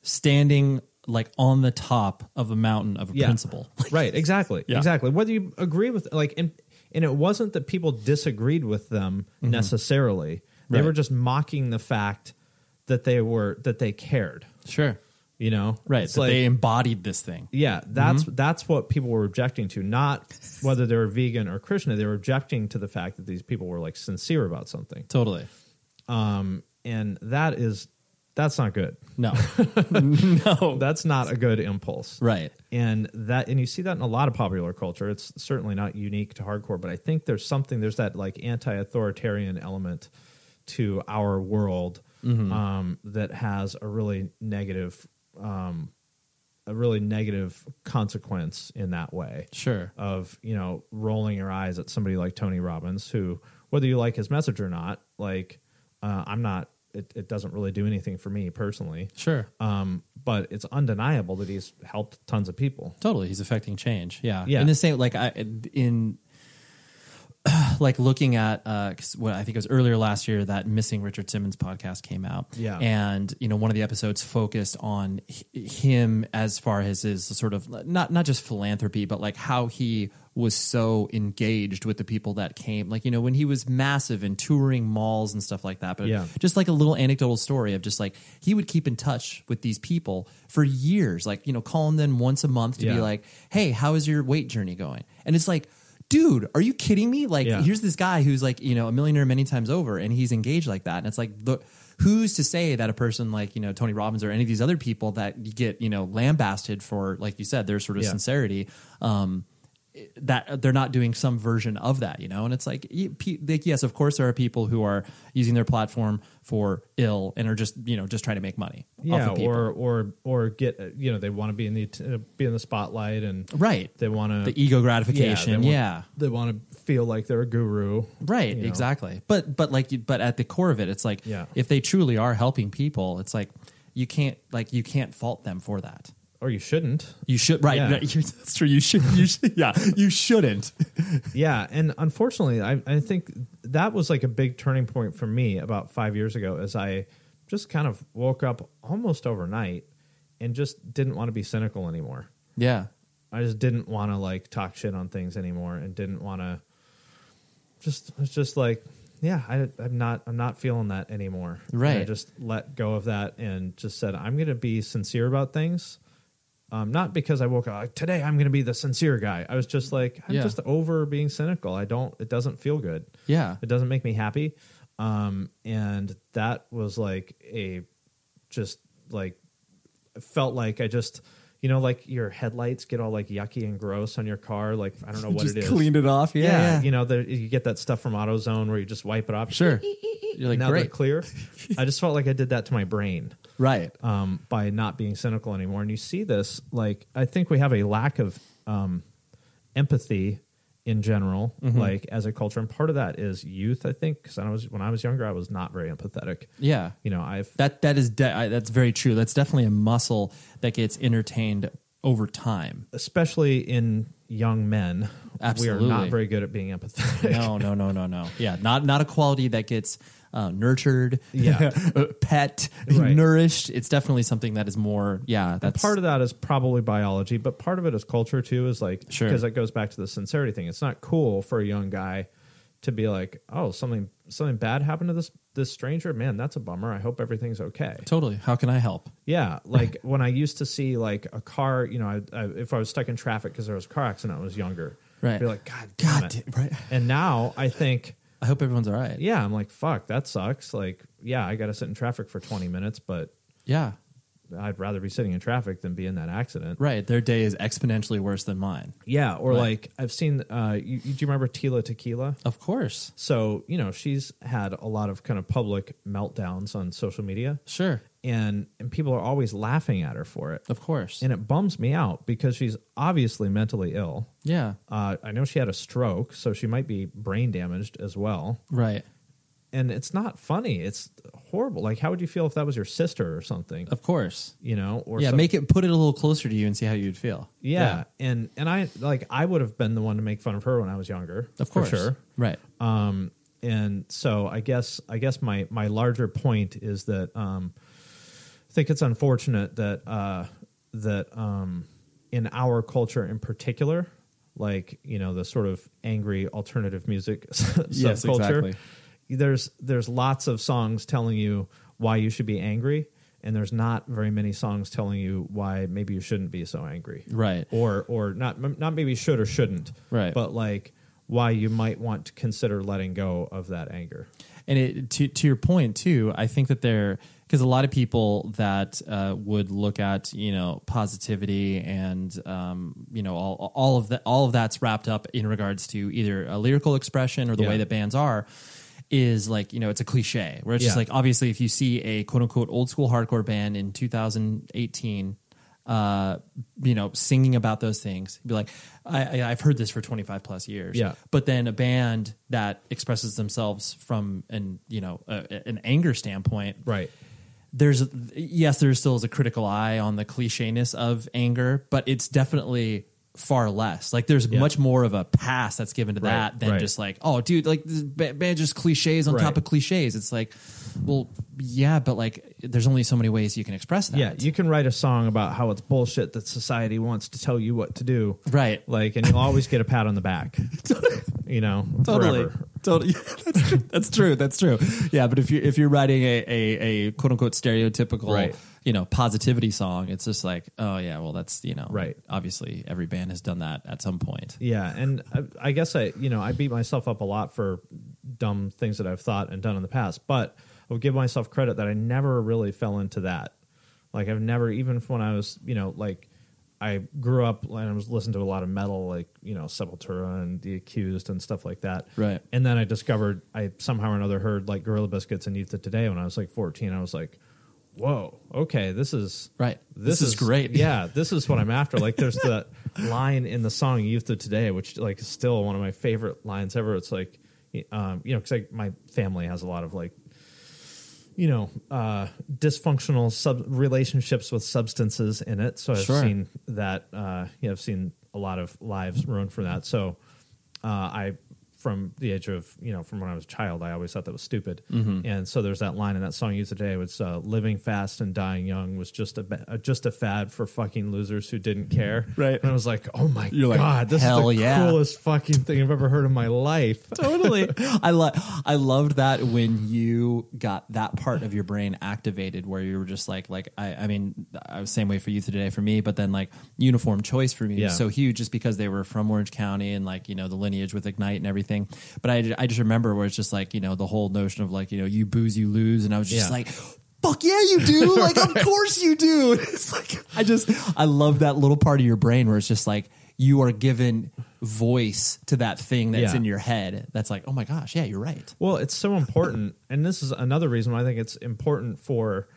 standing like on the top of a mountain of a principle. Right. Exactly. Yeah. Exactly. Whether you agree with and it wasn't that people disagreed with them necessarily. They were just mocking the fact that they cared. Sure. Right. It's they embodied this thing. Yeah. That's what people were objecting to. Not whether they were vegan or Krishna. They were objecting to the fact that these people were like sincere about something. Totally. And that's not good. No, that's not a good impulse. Right. And you see that in a lot of popular culture. It's certainly not unique to hardcore, but I think there's that like anti-authoritarian element to our world that has a really negative consequence in that way. Sure. Of, rolling your eyes at somebody like Tony Robbins, who, whether you like his message or not, like, I'm not, It doesn't really do anything for me personally. Sure. But it's undeniable that he's helped tons of people. Totally. He's affecting change. Yeah. Yeah. And the same, looking at, I think it was earlier last year that Missing Richard Simmons podcast came out. Yeah. And, one of the episodes focused on him as far as his sort of, not just philanthropy, but like how he was so engaged with the people that came, when he was massive and touring malls and stuff like that. But just like a little anecdotal story of just like, he would keep in touch with these people for years, calling them once a month to be like, hey, how is your weight journey going? And it's like, dude, are you kidding me? Here's this guy who's like, a millionaire many times over, and he's engaged like that. And it's like, who's to say that a person like, Tony Robbins or any of these other people that get, lambasted for, like you said, their sort of sincerity, that they're not doing some version of that, And it's like, yes, of course there are people who are using their platform for ill and are just, just trying to make money. Yeah. Off of people. Or get, they want to be in the spotlight and right. They want to the ego gratification. Yeah. They want to feel like they're a guru. Right. Exactly. But at the core of it, it's like, if they truly are helping people, it's like, you can't fault them for that. Or you shouldn't. You should, right? Yeah. That's true. You should. You shouldn't. Yeah, and unfortunately, I think that was like a big turning point for me about 5 years ago, as I just kind of woke up almost overnight and just didn't want to be cynical anymore. Yeah, I just didn't want to like talk shit on things anymore, and didn't want to. I'm not feeling that anymore. Right. And I just let go of that and just said, I'm going to be sincere about things. Not because I woke up like, today I'm going to be the sincere guy. I was just like, I'm just over being cynical. It doesn't feel good. Yeah. It doesn't make me happy. And that was like it felt like I just, you know, like your headlights get all like yucky and gross on your car. Like, I don't know what it is. Just cleaned it off. Yeah. You know, you get that stuff from AutoZone where you just wipe it off. Sure. You're like, now great. They're clear. I just felt like I did that to my brain. Right. By not being cynical anymore. And you see this, like, I think we have a lack of empathy in general, like as a culture. And part of that is youth, I think, because when I was younger, I was not very empathetic. Yeah. You know, that's very true. That's definitely a muscle that gets entertained over time. Especially in young men. Absolutely. We are not very good at being empathetic. No. Yeah. Not a quality that gets... nurtured, pet, right. Nourished. It's definitely something that is more, that's... Part of that is probably biology, but part of it is culture too, is like, because it goes back to the sincerity thing. It's not cool for a young guy to be like, oh, something bad happened to this stranger? Man, that's a bummer. I hope everything's okay. Totally. How can I help? Yeah. Like when I used to see like a car, you know, if I was stuck in traffic because there was a car accident, I was younger. Right. I'd be like, God damn it. Right. And now I think... I hope everyone's all right. Yeah, I'm like, fuck, that sucks. Like, yeah, I got to sit in traffic for 20 minutes, but I'd rather be sitting in traffic than be in that accident. Right, their day is exponentially worse than mine. Yeah, or like I've seen, do you remember Tila Tequila? Of course. So, you know, she's had a lot of kind of public meltdowns on social media. Sure. And people are always laughing at her for it. Of course. And it bums me out because she's obviously mentally ill. Yeah. I know she had a stroke, so she might be brain damaged as well. Right. And it's not funny. It's horrible. Like, how would you feel if that was your sister or something? Of course. You know? Or put it a little closer to you and see how you'd feel. Yeah. And I would have been the one to make fun of her when I was younger. Of course. For sure. Right. And so I guess my larger point is that, I think it's unfortunate that in our culture in particular, like, you know, the sort of angry alternative music subculture, yes, exactly. There's lots of songs telling you why you should be angry, and there's not very many songs telling you why maybe you shouldn't be so angry, right? Or not maybe should or shouldn't, right? But like why you might want to consider letting go of that anger. And to your point too, I think that there. Because a lot of people that would look at, you know, positivity and you know all of that's wrapped up in regards to either a lyrical expression or the way that bands are, is like, you know, it's a cliche where it's just like, obviously if you see a quote unquote old school hardcore band in 2018, you know, singing about those things, you'd be like, I've heard this for 25 plus years. Yeah. But then a band that expresses themselves from an anger standpoint, right? There still is a critical eye on the clichéness of anger, but it's definitely far less. Like there's much more of a pass that's given to that than just like, oh, dude, like this band just cliches on top of cliches. It's like, well, yeah, but like there's only so many ways you can express that. Yeah, you can write a song about how it's bullshit that society wants to tell you what to do. Right. Like, and you'll always get a pat on the back. You know, totally. Forever. Totally. That's true. Yeah, but if you're writing a quote unquote stereotypical you know, positivity song, it's just like, oh yeah, well that's, you know, right. Obviously every band has done that at some point. Yeah, and I guess I beat myself up a lot for dumb things that I've thought and done in the past, but I would give myself credit that I never really fell into that. Like I've never, even when I was, you know, like I grew up and I was listening to a lot of metal, like, you know, Sepultura and The Accused and stuff like that. Right. And then I discovered, I somehow or another heard like Gorilla Biscuits and Youth of Today when I was like 14. I was like, whoa, okay, this is right. This is great. Yeah, this is what I'm after. Like, there's that line in the song "Youth of Today," which like is still one of my favorite lines ever. It's like, you know, because like my family has a lot of like you know, dysfunctional relationships with substances in it. So I've seen that, you know, I've seen a lot of lives ruined for that. So I, from the age of, you know, from when I was a child, I always thought that was stupid. Mm-hmm. And so there's that line in that song Youth of Today, which living fast and dying young was just a fad for fucking losers who didn't care. Right. And I was like, oh my God, this is the coolest fucking thing I've ever heard in my life. Totally. I loved that when you got that part of your brain activated where you were just like, I mean, I was the same way for Youth of Today for me, but then like Uniform Choice for me was so huge just because they were from Orange County and like, you know, the lineage with Ignite and everything. But I just remember where it's just like, you know, the whole notion of like, you know, you booze, you lose. And I was just like, fuck yeah, you do. Like, of course you do. And it's like, I love that little part of your brain where it's just like, you are given voice to that thing that's in your head. That's like, oh my gosh, yeah, you're right. Well, it's so important. And this is another reason why I think it's important for,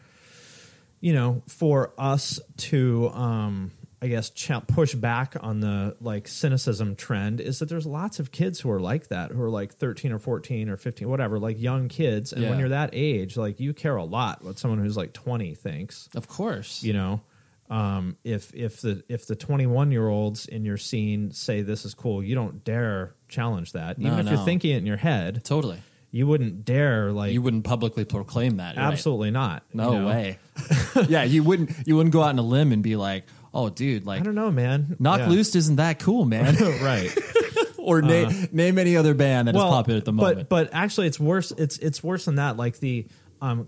you know, for us to, I guess, push back on the like cynicism trend is that there's lots of kids who are like that, who are like 13 or 14 or 15, whatever, like young kids. And when you're that age, like you care a lot what someone who's like 20 thinks. Of course. You know, if the 21-year-olds in your scene say this is cool, you don't dare challenge that. Even if you're thinking it in your head. Totally. You wouldn't dare, like... You wouldn't publicly proclaim that, right? Absolutely not. No way. Yeah, you wouldn't go out on a limb and be like, oh, dude, like... I don't know, man. Knock Loose isn't that cool, man. Right. Or name any other band that is popular at the moment. But actually, it's worse. It's worse than that. Like, the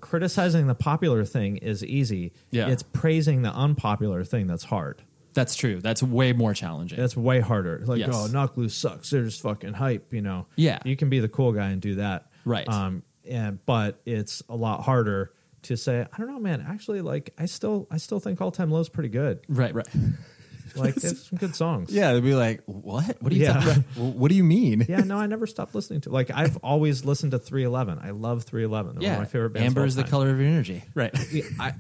criticizing the popular thing is easy. Yeah. It's praising the unpopular thing that's hard. That's true. That's way more challenging. That's way harder. Like, oh, Knock Loose sucks. They're just fucking hype, you know? Yeah. You can be the cool guy and do that. Right. But it's a lot harder to say, I don't know, man, actually, like, I still think All Time Low is pretty good. Right. Like, it's some good songs. Yeah, they'd be like, what? What are you talking about? What do you mean? Yeah, no, I never stopped listening to, like, I've always listened to 311. I love 311. They're one of my favorite bands. Amber is the color of your energy. Right.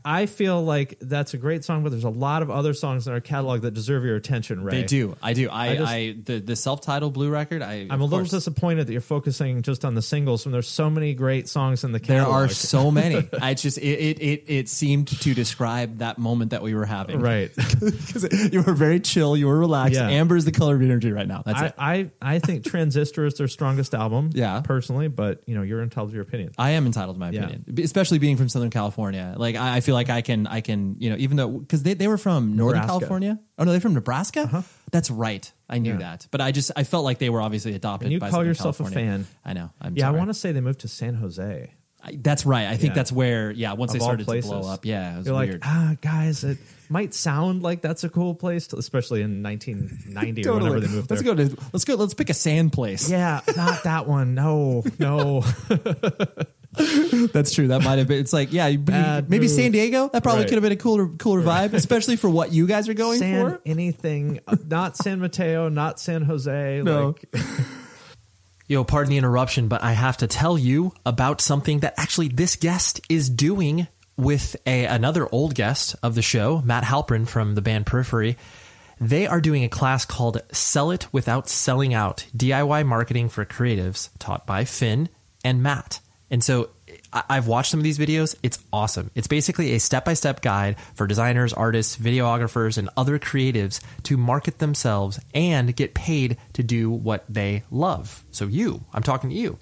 I feel like that's a great song, but there's a lot of other songs in our catalog that deserve your attention, Ray. They do. I do. I just, the self-titled Blue record, I'm a little disappointed that you're focusing just on the singles when there's so many great songs in the catalog. There are so many. It seemed to describe that moment that we were having. Right. Because you were very chill. You were relaxed. Yeah. Amber is the color of energy right now. That's it. I think Transistor is their strongest album. Yeah, personally, but you know, you're entitled to your opinion. I am entitled to my opinion, especially being from Southern California. Like I feel like I can, you know, even though because they were from Northern California. Oh no, they're from Nebraska. Uh-huh. That's right. I knew that, but I felt like they were obviously adopted. And you by call Southern yourself California. A fan? I know. I want to say they moved to San Jose. That's right. I think that's where. Yeah, once they started to blow up. Yeah, it was weird. Like, guys. Might sound like that's a cool place, especially in 1990 totally. Or whenever they moved there. Let's pick a sand place. Yeah, not that one. No. That's true. That might have been. It's like, yeah, maybe San Diego. That probably could have been a cooler vibe, especially for what you guys are going for. Anything, not San Mateo, not San Jose. No. Like. Yo, pardon the interruption, but I have to tell you about something that actually this guest is doing with another old guest of the show, Matt Halperin from the band Periphery. They are doing a class called Sell It Without Selling Out, DIY Marketing for Creatives, taught by Finn and Matt. And so I've watched some of these videos. It's awesome. It's basically a step-by-step guide for designers, artists, videographers, and other creatives to market themselves and get paid to do what they love. So I'm talking to you.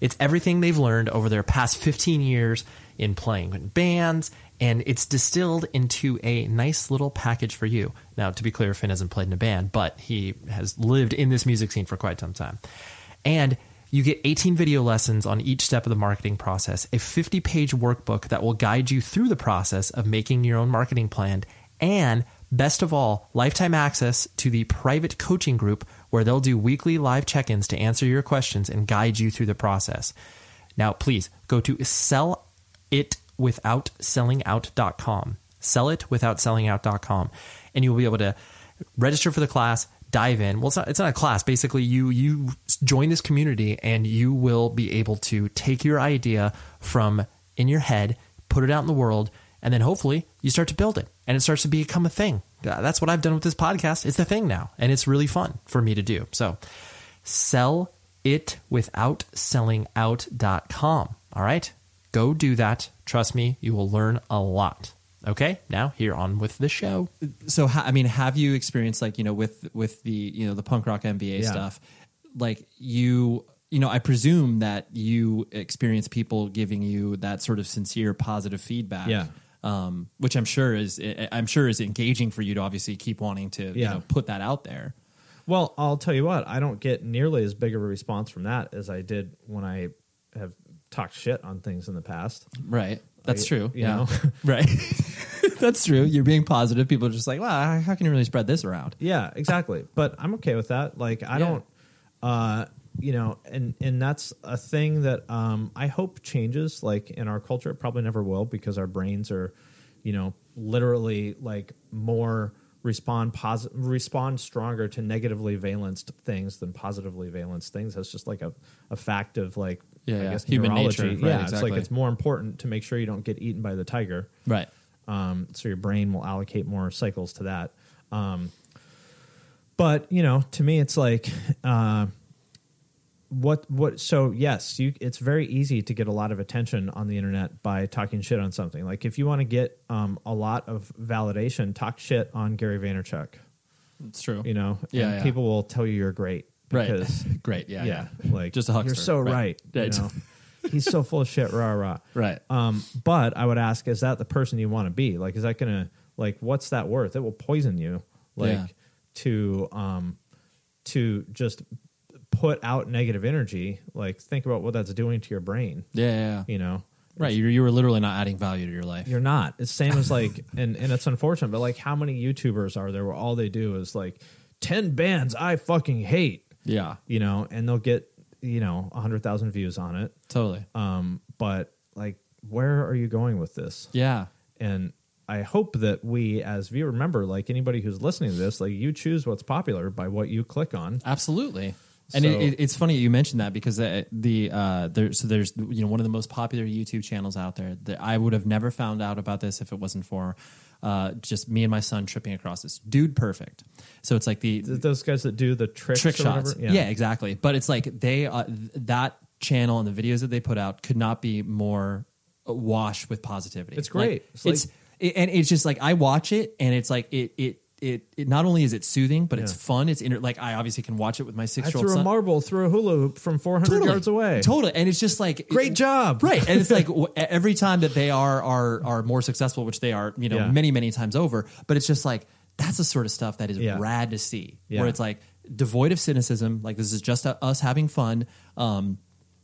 It's everything they've learned over their past 15 years in playing in bands, and it's distilled into a nice little package for you. Now, to be clear, Finn hasn't played in a band, but he has lived in this music scene for quite some time. And you get 18 video lessons on each step of the marketing process, a 50-page workbook that will guide you through the process of making your own marketing plan, and best of all, lifetime access to the private coaching group where they'll do weekly live check-ins to answer your questions and guide you through the process. Now, please go to sellitwithoutsellingout.com. Sellitwithoutsellingout.com. And you'll be able to register for the class, dive in. Well, it's not a class. Basically, you join this community and you will be able to take your idea from in your head, put it out in the world, and then hopefully you start to build it and it starts to become a thing. That's what I've done with this podcast. It's the thing now, and it's really fun for me to do. So sellitwithoutsellingout.com. All right. Go do that. Trust me, you will learn a lot. Okay, now here on with the show. So, I mean, have you experienced, like, you know, with the, you know, the punk rock MBA stuff, like you know, I presume that you experience people giving you that sort of sincere, positive feedback, which I'm sure is engaging for you to obviously keep wanting to, you know, put that out there. Well, I'll tell you what, I don't get nearly as big of a response from that as I did when I have talked shit on things in the past. Right. That's true. You know? Right. That's true. You're being positive. People are just like, wow, how can you really spread this around? Yeah, exactly. But I'm okay with that. Like, I don't, you know, and that's a thing that I hope changes. Like, in our culture, it probably never will, because our brains are, you know, literally like more respond stronger to negatively valenced things than positively valenced things. That's just like a fact of, like, I guess human neurology. Nature. Right, exactly. It's like, it's more important to make sure you don't get eaten by the tiger. Right. So your brain will allocate more cycles to that. But, you know, to me, it's like, so yes, it's very easy to get a lot of attention on the internet by talking shit on something. Like, if you want to get a lot of validation, talk shit on Gary Vaynerchuk. It's true. You know, and people will tell you you're great. Because, right. Great. Yeah. Like, just a huckster. You're so right. You know? He's so full of shit. Rah. Right. But I would ask, is that the person you want to be? Like, is that going to, like, what's that worth? It will poison you. Like, to just put out negative energy. Like, think about what that's doing to your brain. Yeah. You know? Right. You were literally not adding value to your life. You're not. It's same as, like, and it's unfortunate, but, like, how many YouTubers are there where all they do is, like, 10 bands I fucking hate? Yeah. You know, and they'll get, you know, 100,000 views on it. Totally. But, like, where are you going with this? Yeah. And I hope that we, as viewers, remember, like, anybody who's listening to this, like, you choose what's popular by what you click on. Absolutely. So, and it's funny you mentioned that, because there's, you know, one of the most popular YouTube channels out there that I would have never found out about this if it wasn't for just me and my son tripping across this dude. Perfect. So it's like those guys that do the trick shots. Yeah, exactly. But it's like they that channel and the videos that they put out could not be more awash with positivity. It's great. Like, it's just like, I watch it and it's like it not only is it soothing, but it's fun. It's like, I obviously can watch it with my 6-year-old son. I threw a marble through a hula hoop from 400 yards away. Totally. And it's just like, great job. Right. And it's like, every time that they are more successful, which they are, you know, many, many times over, but it's just like, that's the sort of stuff that is rad to see, where it's like devoid of cynicism. Like, this is just us having fun.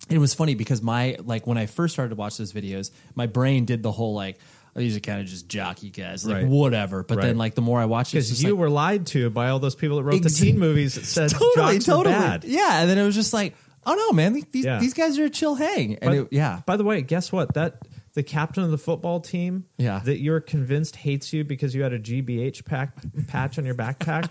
It was funny because when I first started to watch those videos, my brain did the whole, like, these are kind of just jockey guys, like, whatever. But then, like, the more I watched it, because you were lied to by all those people that wrote the teen movies that said jocks are bad. Yeah, and then it was just like, oh no, man, these guys are a chill hang. And by the way, guess what? That the captain of the football team, that you're convinced hates you because you had a GBH patch on your backpack,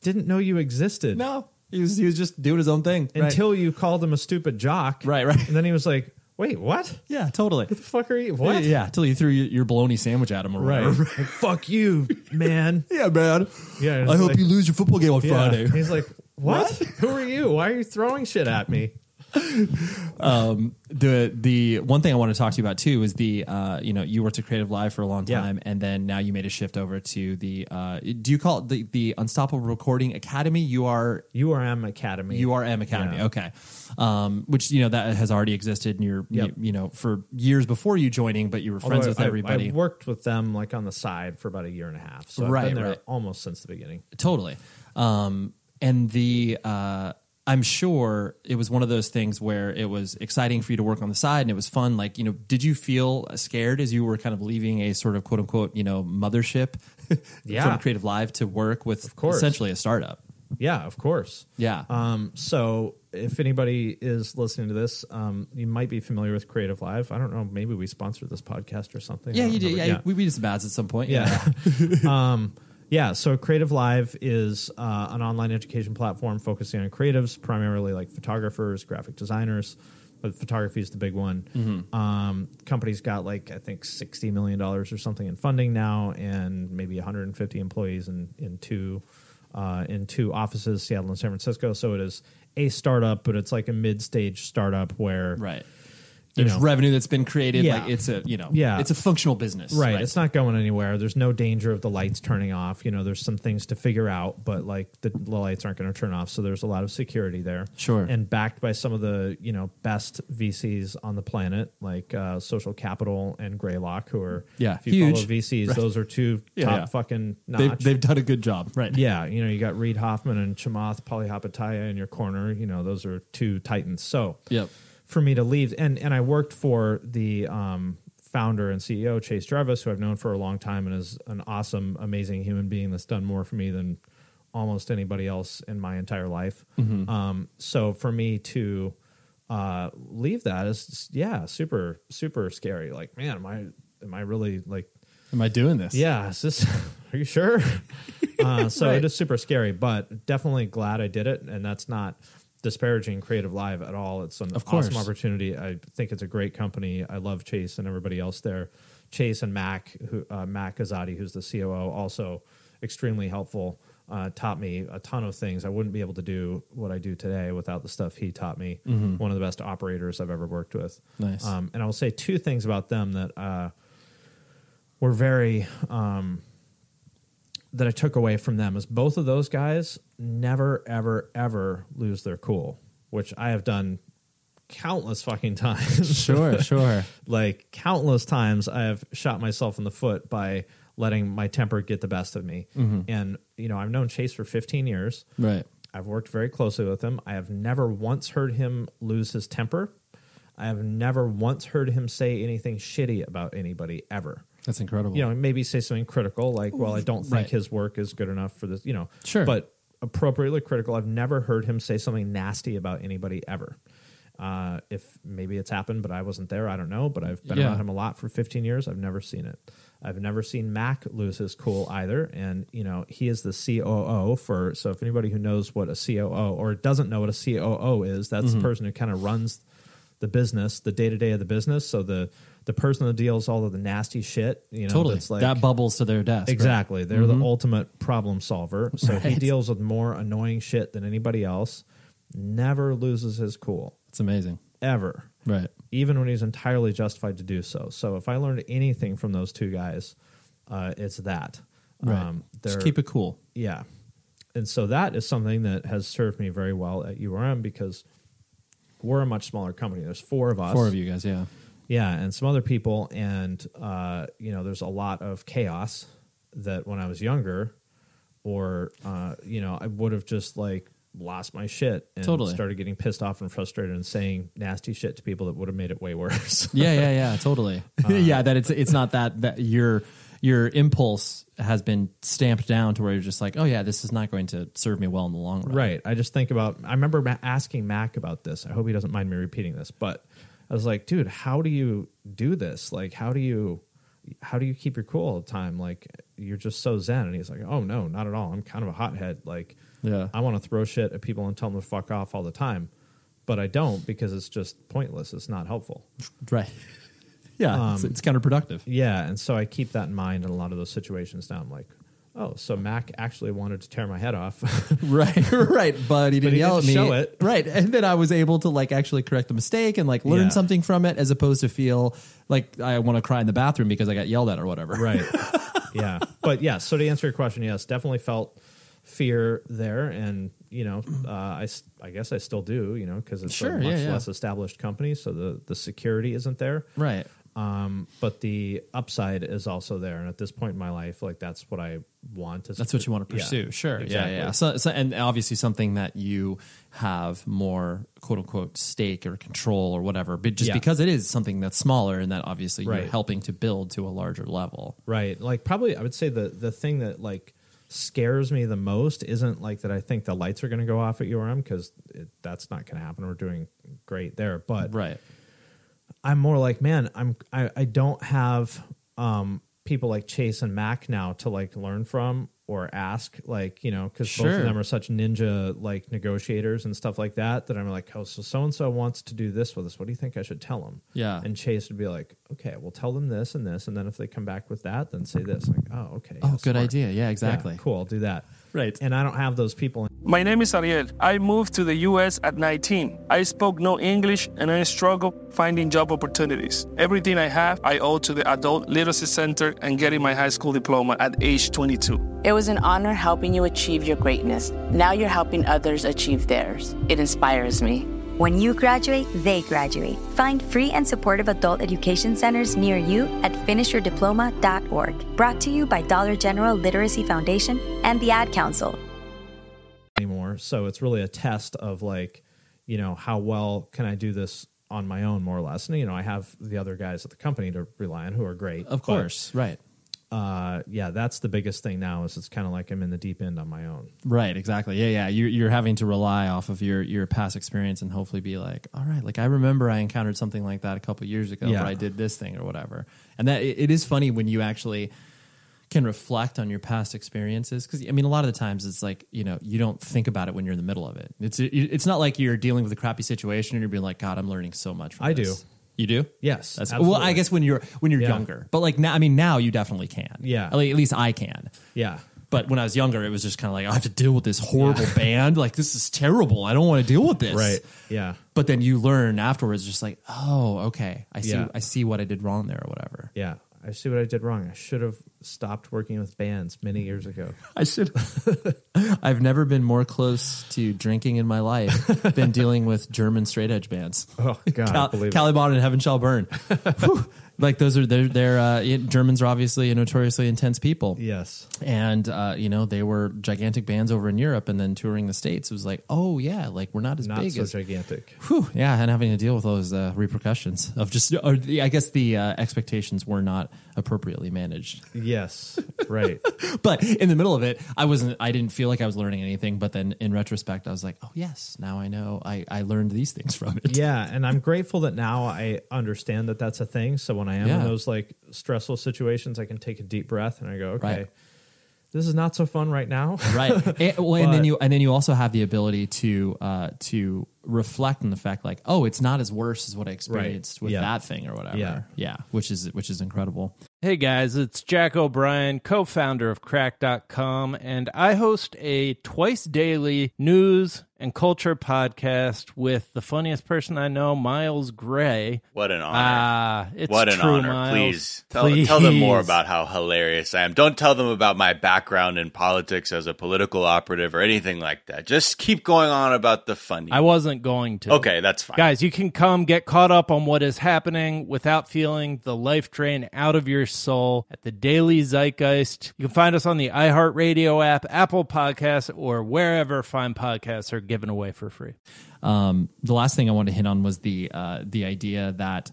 didn't know you existed. No, he was just doing his own thing until you called him a stupid jock. Right. And then he was like, wait, what? Yeah, totally. What the fuck are you? What? Yeah, until you threw your bologna sandwich at him. Right. Fuck you, man. Yeah, man. Yeah. I hope you lose your football game on Friday. He's like, what? Who are you? Why are you throwing shit at me? The one thing I want to talk to you about too is you know, you worked at Creative Live for a long time, and then now you made a shift over to the do you call it the Unstoppable Recording Academy? URM Academy. URM Academy. Yeah. Okay. Which, you know, that has already existed, and you know, for years before you joining, but you were friends with everybody. I worked with them, like, on the side for about a year and a half. So I've been there almost since the beginning. Totally. And I'm sure it was one of those things where it was exciting for you to work on the side and it was fun. Like, you know, did you feel scared as you were kind of leaving a sort of quote unquote, you know, mothership from Creative Live to work with essentially a startup? Yeah, of course. Yeah. So if anybody is listening to this, you might be familiar with Creative Live. I don't know. Maybe we sponsored this podcast or something. Yeah, you did. Yeah, we beat some ads at some point. Yeah. Yeah, so Creative Live is an online education platform focusing on creatives, primarily like photographers, graphic designers, but photography is the big one. Mm-hmm. Company's got, like, I think $60 million or something in funding now, and maybe 150 employees in two offices, Seattle and San Francisco. So it is a startup, but it's like a mid-stage startup where There's revenue that's been created. Yeah. Like it's a, it's a functional business. Right. It's not going anywhere. There's no danger of the lights turning off. You know, there's some things to figure out, but like the lights aren't going to turn off. So there's a lot of security there. Sure. And backed by some of the, best VCs on the planet, like Social Capital and Greylock, who are, if you follow VCs, right. Those are two top fucking notch. They've done a good job. Right. Yeah. You got Reid Hoffman and Chamath Palihapitiya in your corner. Those are two titans. So, yep. For me to leave, and I worked for the founder and CEO Chase Jarvis, who I've known for a long time and is an awesome, amazing human being that's done more for me than almost anybody else in my entire life. Mm-hmm. So for me to leave that is super, super scary. Like, man, am I really like? Am I doing this? Yeah. Is this? Are you sure? Right. It is super scary, but definitely glad I did it, and that's not disparaging Creative Live at all. It's an awesome opportunity. I think it's a great company. I love Chase and everybody else there. Chase and Mac, Mac Azadi, who's the COO, also extremely helpful, taught me a ton of things. I wouldn't be able to do what I do today without the stuff he taught me. Mm-hmm. One of the best operators I've ever worked with. Nice. And I will say two things about them that were very... that I took away from them is both of those guys never, ever, ever lose their cool, which I have done countless fucking times. Sure. Like countless times I have shot myself in the foot by letting my temper get the best of me. Mm-hmm. And, I've known Chase for 15 years. Right. I've worked very closely with him. I have never once heard him lose his temper. I have never once heard him say anything shitty about anybody ever. That's incredible. Maybe say something critical like, well, I don't think his work is good enough for this, Sure. But appropriately critical. I've never heard him say something nasty about anybody ever. If maybe it's happened, but I wasn't there, I don't know. But I've been around him a lot for 15 years. I've never seen it. I've never seen Mac lose his cool either. And, he is the COO so if anybody who knows what a COO or doesn't know what a COO is, that's mm-hmm. the person who kind of runs the business, the day-to-day of the business. So the person that deals all of the nasty shit, totally. That's like, that bubbles to their desk. Exactly. Right? They're mm-hmm. the ultimate problem solver. So right. He deals with more annoying shit than anybody else. Never loses his cool. It's amazing. Ever. Right. Even when he's entirely justified to do so. So if I learned anything from those two guys, it's that. Right. Just keep it cool. Yeah. And so that is something that has served me very well at URM because we're a much smaller company. There's four of us. Four of you guys, yeah. Yeah, and some other people, and there's a lot of chaos that when I was younger, or I would have just like lost my shit and totally. Started getting pissed off and frustrated and saying nasty shit to people that would have made it way worse. yeah, totally. That it's not that your impulse has been stamped down to where you're just like, oh yeah, this is not going to serve me well in the long run. Right. I just think about. I remember asking Mac about this. I hope he doesn't mind me repeating this, but. I was like, dude, how do you do this? Like, how do you keep your cool all the time? Like, you're just so zen. And he's like, oh, no, not at all. I'm kind of a hothead. Like, I want to throw shit at people and tell them to fuck off all the time. But I don't because it's just pointless. It's not helpful. Right. Yeah, it's counterproductive. Yeah, and so I keep that in mind in a lot of those situations now. I'm like, oh, so Mac actually wanted to tear my head off. right. But he didn't yell at me. Show it. Right. And then I was able to like actually correct the mistake and like learn something from it as opposed to feel like I want to cry in the bathroom because I got yelled at or whatever. Right. Yeah. But yeah, so to answer your question, yes, definitely felt fear there. And, I guess I still do, because it's a much less established company. So the security isn't there. Right. But the upside is also there. And at this point in my life, like that's what I want. That's what you want to pursue. Yeah, sure. Exactly. Yeah. So, and obviously something that you have more quote unquote stake or control or whatever, but just because it is something that's smaller and that obviously you're helping to build to a larger level. Right. Like probably I would say the thing that like scares me the most isn't like that. I think the lights are going to go off at URM cause that's not going to happen. We're doing great there, but I'm more like, man, I don't have people like Chase and Mac now to like learn from or ask like, because both of them are such ninja like negotiators and stuff like that I'm like, oh, so-and-so wants to do this with us. What do you think I should tell them? Yeah. And Chase would be like, okay, we'll tell them this and this. And then if they come back with that, then say this. Like, oh, okay. Oh, good idea. Yeah, exactly. Yeah, cool. I'll do that. Right. And I don't have those people. My name is Ariel. I moved to the U.S. at 19. I spoke no English and I struggled finding job opportunities. Everything I have, I owe to the Adult Literacy Center and getting my high school diploma at age 22. It was an honor helping you achieve your greatness. Now you're helping others achieve theirs. It inspires me. When you graduate, they graduate. Find free and supportive adult education centers near you at finishyourdiploma.org. Brought to you by Dollar General Literacy Foundation and the Ad Council. Anymore, so it's really a test of like, you know, how well can I do this on my own, more or less. And, you know, I have the other guys at the company to rely on who are great. Of course, but, right. Yeah, that's the biggest thing now is it's kind of like I'm in the deep end on my own. Right, exactly. Yeah, yeah. You're having to rely off of your past experience and hopefully be like, all right, like I remember I encountered something like that a couple of years ago where I did this thing or whatever. And that it is funny when you actually can reflect on your past experiences. Because, I mean, a lot of the times it's like, you know, you don't think about it when you're in the middle of it. It's not like you're dealing with a crappy situation and you're being like, God, I'm learning so much from this. I do. You do? Yes. That's, well, I guess when you're younger, but like now, I mean, now you definitely can. Yeah. At least I can. Yeah. But when I was younger, it was just kind of like, I have to deal with this horrible band. Like, this is terrible. I don't want to deal with this. Right. Yeah. But then you learn afterwards, just like, oh, okay. I see what I did wrong there or whatever. Yeah. I see what I did wrong. I should have stopped working with bands many years ago. I should. I've never been more close to drinking in my life than dealing with German straight edge bands. Oh God, Caliban and Heaven Shall Burn. Like those are Germans are obviously a notoriously intense people. Yes, and you know they were gigantic bands over in Europe and then touring the States. It was like, oh yeah, like we're not as big so as gigantic. Whew, yeah, and having to deal with those repercussions of just, or I guess the expectations were not appropriately managed. Yes, right. But in the middle of it, I didn't feel like I was learning anything. But then in retrospect, I was like, oh yes, now I know. I learned these things from it. Yeah, and I'm grateful that now I understand that that's a thing. So when I am in those like stressful situations, I can take a deep breath and I go, okay, this is not so fun right now. Right. And then you also have the ability to reflect on the fact like, oh, it's not as worse as what I experienced with that thing or whatever. Yeah. Yeah. Which is incredible. Hey guys, it's Jack O'Brien, co-founder of Crack.com, and I host a twice daily news and culture podcast with the funniest person I know, Miles Gray. What an honor. What an honor. Miles. Please. Tell them more about how hilarious I am. Don't tell them about my background in politics as a political operative or anything like that. Just keep going on about the funny. I wasn't going to. Okay, that's fine. Guys, you can come get caught up on what is happening without feeling the life drain out of your soul at the Daily Zeitgeist. You can find us on the iHeartRadio app, Apple Podcasts, or wherever fine podcasts are given away for free. The last thing I wanted to hit on was the idea that,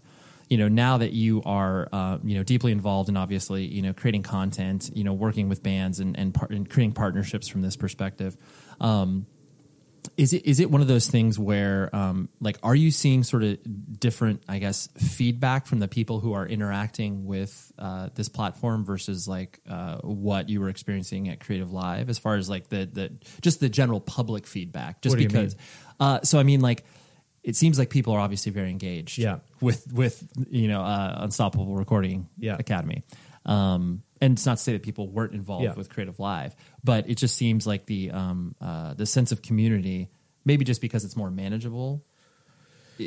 you know, now that you are, you know, deeply involved in obviously, you know, creating content, you know, working with bands and creating partnerships from this perspective, Is it one of those things where, like, are you seeing sort of different, I guess, feedback from the people who are interacting with this platform versus, like, what you were experiencing at Creative Live as far as, like, the general public feedback? Just because. So, I mean, like, it seems like people are obviously very engaged with you know, Unstoppable Recording Academy. And it's not to say that people weren't involved with Creative Live, but it just seems like the sense of community, maybe just because it's more manageable. So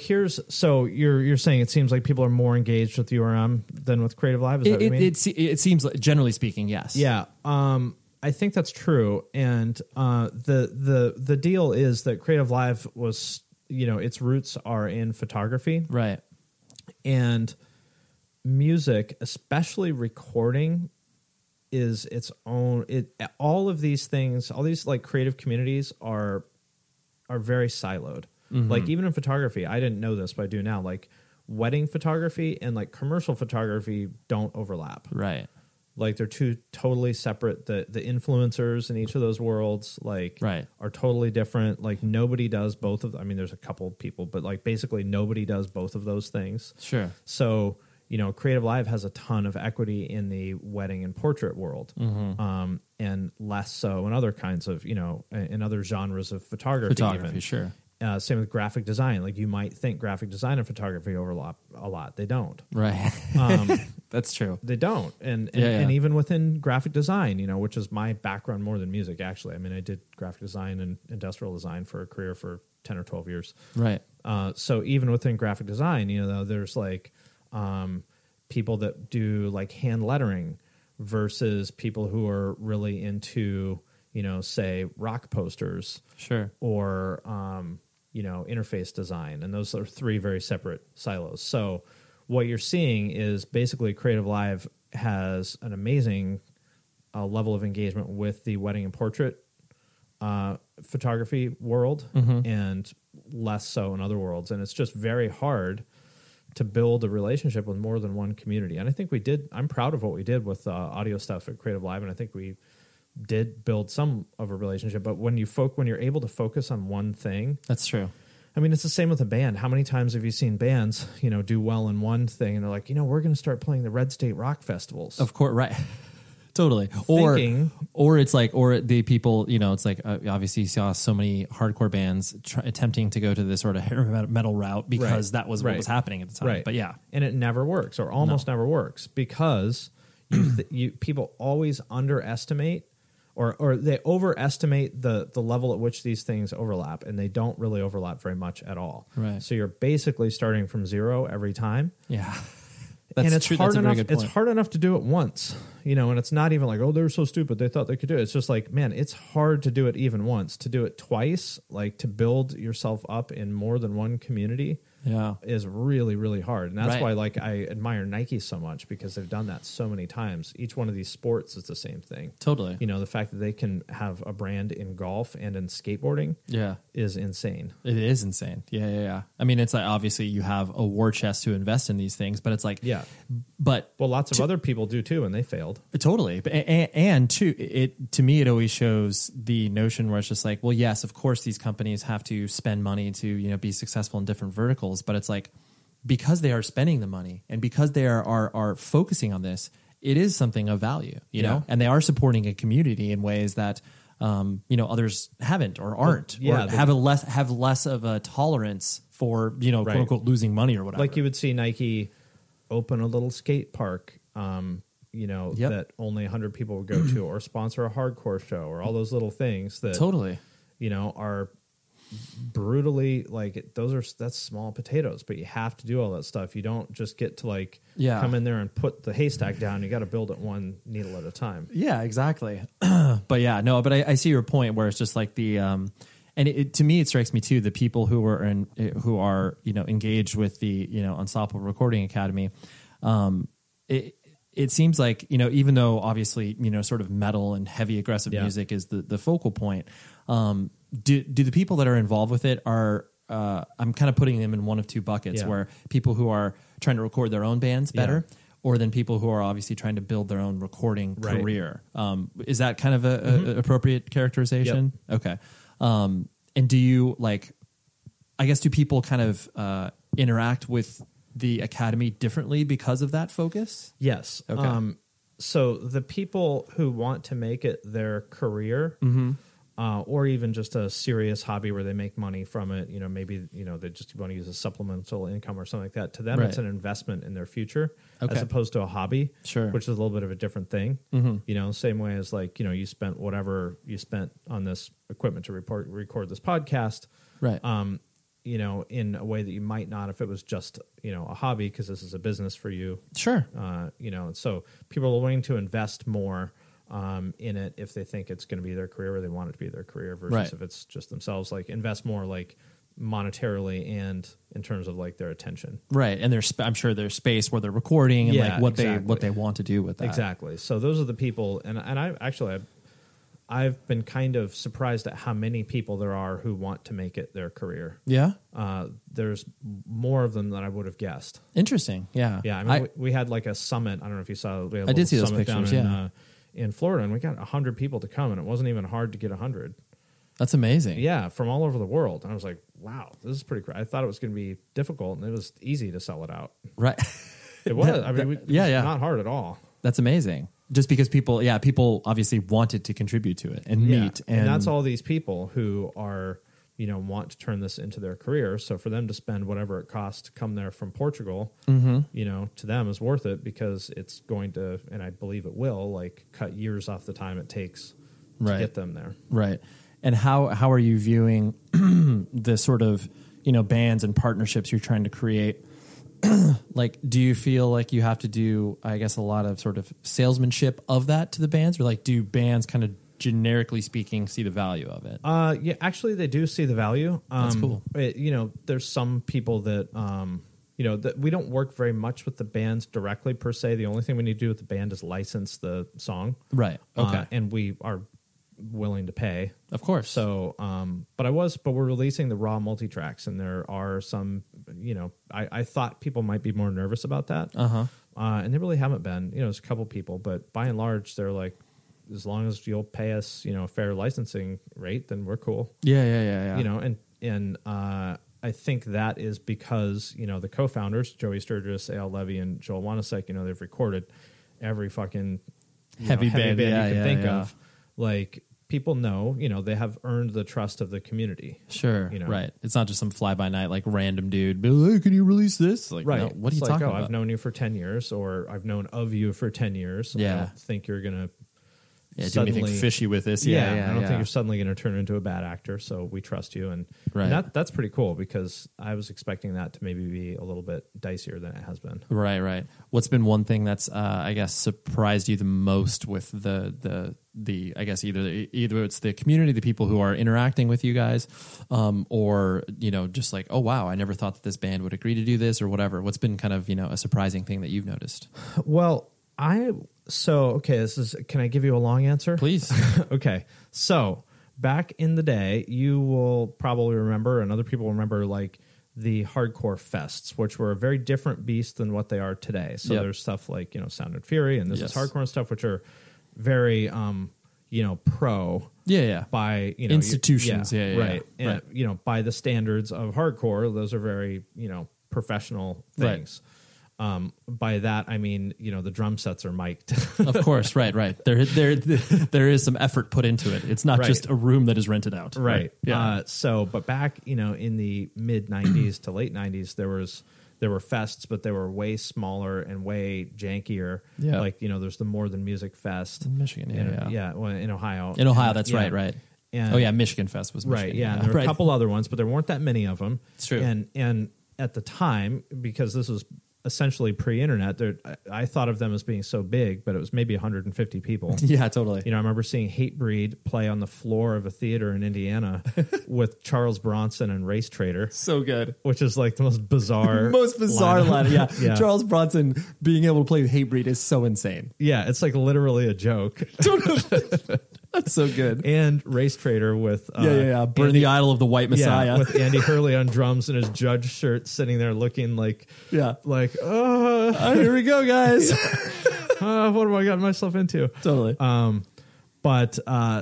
you're saying it seems like people are more engaged with URM than with Creative Live. Is that what you mean? It seems like, generally speaking, yes. Yeah. I think that's true. And the deal is that Creative Live was, you know, its roots are in photography, right? And music, especially recording, is its own. All of these things, all these like creative communities are very siloed. Mm-hmm. Like even in photography, I didn't know this, but I do now. Like wedding photography and like commercial photography don't overlap. Right. Like they're two totally separate. The influencers in each of those worlds like are totally different. Like nobody does both of. I mean, there's a couple people, but like basically nobody does both of those things. Sure. So, you know, Creative Live has a ton of equity in the wedding and portrait world, mm-hmm. And less so in other kinds of, you know, in other genres of photography. Sure. Same with graphic design. Like, you might think graphic design and photography overlap a lot. They don't. Right. That's true. They don't. And even within graphic design, you know, which is my background more than music, actually. I mean, I did graphic design and industrial design for a career for 10 or 12 years. Right. So even within graphic design, you know, there's like people that do like hand lettering versus people who are really into, you know, say rock posters. Sure. Or, you know, interface design. And those are three very separate silos. So what you're seeing is basically Creative Live has an amazing level of engagement with the wedding and portrait photography world, mm-hmm. and less so in other worlds. And it's just very hard to build a relationship with more than one community. And I think we did. I'm proud of what we did with audio stuff at Creative Live. And I think we did build some of a relationship, but when you're able to focus on one thing, that's true. I mean, it's the same with a band. How many times have you seen bands, you know, do well in one thing and they're like, you know, we're going to start playing the Red State Rock Festivals. Of course. Right. Totally. Or it's like, or the people, you know, it's like, obviously you saw so many hardcore bands attempting to go to this sort of hair metal route because that was what was happening at the time. Right. But yeah. And it never works, or almost never works, because people always underestimate or they overestimate the level at which these things overlap, and they don't really overlap very much at all. Right. So you're basically starting from zero every time. Yeah. That's and it's true. Hard That's enough. It's hard enough to do it once, you know, and it's not even like, oh, they were so stupid, they thought they could do it. It's just like, man, it's hard to do it even once. To do it twice, like to build yourself up in more than one community, is really, really hard. And that's why, like, I admire Nike so much, because they've done that so many times. Each one of these sports is the same thing. Totally. You know, the fact that they can have a brand in golf and in skateboarding is insane. It is insane. Yeah. I mean, it's like, obviously you have a war chest to invest in these things, but it's like, well, lots of other people do too, and they failed. Totally. And too, to me, it always shows the notion where it's just like, well, yes, of course, these companies have to spend money to, you know, be successful in different verticals. But it's like, because they are spending the money and because they are focusing on this, it is something of value, you know, and they are supporting a community in ways that, you know, others haven't or aren't, or have less of a tolerance for, you know, quote unquote losing money or whatever. Like, you would see Nike open a little skate park, you know, that only 100 people would go to, or sponsor a hardcore show, or all those little things that you know, are brutally, like, that's small potatoes, but you have to do all that stuff. You don't just get to like come in there and put the haystack down. You got to build it one needle at a time. Yeah, exactly. But I see your point, where it's just like the and to me, it strikes me too, the people who are you know, engaged with the, you know, Unstoppable Recording Academy, it seems like, you know, even though obviously, you know, sort of metal and heavy aggressive music is the focal point, do the people that are involved with it are, I'm kind of putting them in one of two buckets, where people who are trying to record their own bands better, or then people who are obviously trying to build their own recording career. Is that kind of a appropriate characterization? Yep. Okay. And do you, like, I guess, do people kind of interact with the academy differently because of that focus? Yes. Okay. So the people who want to make it their career, or even just a serious hobby where they make money from it, you know, maybe, you know, they just want to use a supplemental income or something like that. To them, it's an investment in their future, as opposed to a hobby, which is a little bit of a different thing. You know, same way as, like, you know, you spent whatever you spent on this equipment to record this podcast, you know, in a way that you might not if it was just, you know, a hobby, because this is a business for you. Sure. You know, and so people are willing to invest more in it if they think it's going to be their career, or they want it to be their career, versus if it's just themselves, like, invest more, like, monetarily and in terms of, like, their attention. Right. And there's, I'm sure there's space where they're recording and like what they want to do with that. Exactly. So those are the people. And I actually, I've been kind of surprised at how many people there are who want to make it their career. Yeah. There's more of them than I would have guessed. Interesting. Yeah. Yeah. I mean, we had like a summit. I don't know if you saw, we had a I did see those pictures. Yeah. In Florida, and we got 100 people to come, and it wasn't even hard to get 100. That's amazing. Yeah, from all over the world. And I was like, wow, this is pretty crazy. I thought it was going to be difficult, and it was easy to sell it out. Right. It was. I mean, it was not hard at all. That's amazing. Just because people obviously wanted to contribute to it and meet. And that's all these people who are you know, want to turn this into their career. So for them to spend whatever it costs to come there from Portugal, you know, to them is worth it, because it's going to, and I believe it will, like, cut years off the time it takes to get them there. Right. And how are you viewing the sort of, you know, bands and partnerships you're trying to create? Like, do you feel like you have to do, I guess, a lot of sort of salesmanship of that to the bands, or like, do bands kind of generically speaking see the value of it? Yeah, actually they do see the value. That's cool. You know, there's some people that, you know, that we don't work very much with the bands directly per se. The only thing we need to do with the band is license the song. Right. Okay. And we are willing to pay, of course. So but we're releasing the raw multi-tracks, and there are some, you know, I thought people might be more nervous about that, and they really haven't been. You know, there's a couple people, but by and large they're like, as long as you'll pay us, you know, a fair licensing rate, then we're cool. Yeah. You know, and I think that is because, you know, the co-founders, Joey Sturgis, Al Levy, and Joel Wanasek, you know, they've recorded every fucking heavy band you can think of. Like, people know, you know, they have earned the trust of the community. Sure, you know? Right. It's not just some fly-by-night, like, random dude, be like, hey, can you release this? Like, right. No, what are you talking about? I've known you for 10 years, or I've known of you for 10 years. Yeah. I don't think you're going to do anything fishy with this. I don't think you're suddenly going to turn into a bad actor, so we trust you. And, that's pretty cool, because I was expecting that to maybe be a little bit dicier than it has been. Right. What's been one thing that's, I guess, surprised you the most with the I guess either it's the community, the people who are interacting with you guys, or, you know, just like, oh wow, I never thought that this band would agree to do this, or whatever. What's been kind of, you know, a surprising thing that you've noticed? Well, can I give you a long answer? Please. Okay. So back in the day, you will probably remember, and other people remember, like, the hardcore fests, which were a very different beast than what they are today. So there's stuff like, you know, Sound and Fury, and this is hardcore and stuff, which are very, you know, pro. Yeah. By, you know, institutions. Yeah. And, you know, by the standards of hardcore, those are very, you know, professional things. Right. By that, I mean, you know, the drum sets are mic'd. Of course. Right. There is some effort put into it. It's not just a room that is rented out. Right. Yeah. But back, you know, in the mid 90s to late 90s, there were fests, but they were way smaller and way jankier. Yeah. Like, you know, there's the More Than Music Fest in Michigan. Well, in Ohio. That's right. And, Michigan Fest was Michigan. Right. Yeah. And there were a couple other ones, but there weren't that many of them. It's true. And at the time, because this was essentially pre-internet, I thought of them as being so big, but it was maybe 150 people. Yeah, totally. You know, I remember seeing Hatebreed play on the floor of a theater in Indiana with Charles Bronson and Race Trader. So good. Which is like the most bizarre lineup. Yeah. Charles Bronson being able to play with Hatebreed is so insane. Yeah, it's like literally a joke. Totally. That's so good. And Race Trader with... Burn Andy, the Idol of the White Messiah. Yeah, with Andy Hurley on drums and his judge shirt, sitting there looking like... Yeah. Like, here we go, guys. What have I gotten myself into? Totally.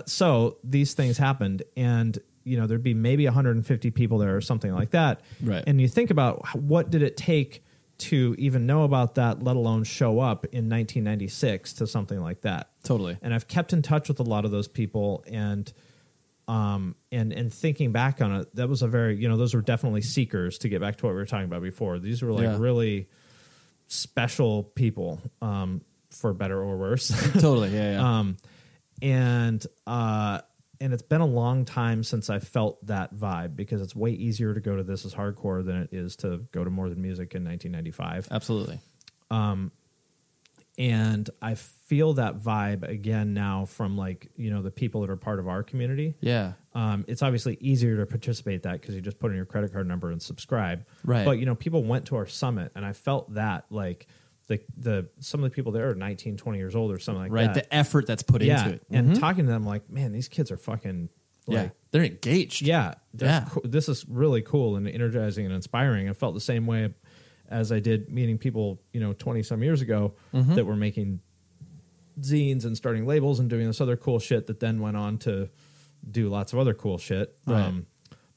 So these things happened, and, you know, there'd be maybe 150 people there or something like that. Right. And you think about, what did it take to even know about that, let alone show up in 1996 to something like that? Totally. And I've kept in touch with a lot of those people, and thinking back on it, that was a very, you know, those were definitely seekers, to get back to what we were talking about before. These were like really special people, for better or worse. Totally. Yeah. And it's been a long time since I felt that vibe, because it's way easier to go to This Is Hardcore than it is to go to More Than Music in 1995. Absolutely. And I feel that vibe again now from, like, you know, the people that are part of our community. Yeah. It's obviously easier to participate that, because you just put in your credit card number and subscribe. Right. But, you know, people went to our summit, and I felt that, like, the some of the people there are 19, 20 years old or something like that. Right. The effort that's put into it. And talking to them, like, man, these kids are fucking... Like, they're engaged. Yeah. This is really cool and energizing and inspiring. I felt the same way as I did meeting people, you know, 20 some years ago that were making zines and starting labels and doing this other cool shit that then went on to do lots of other cool shit. Right.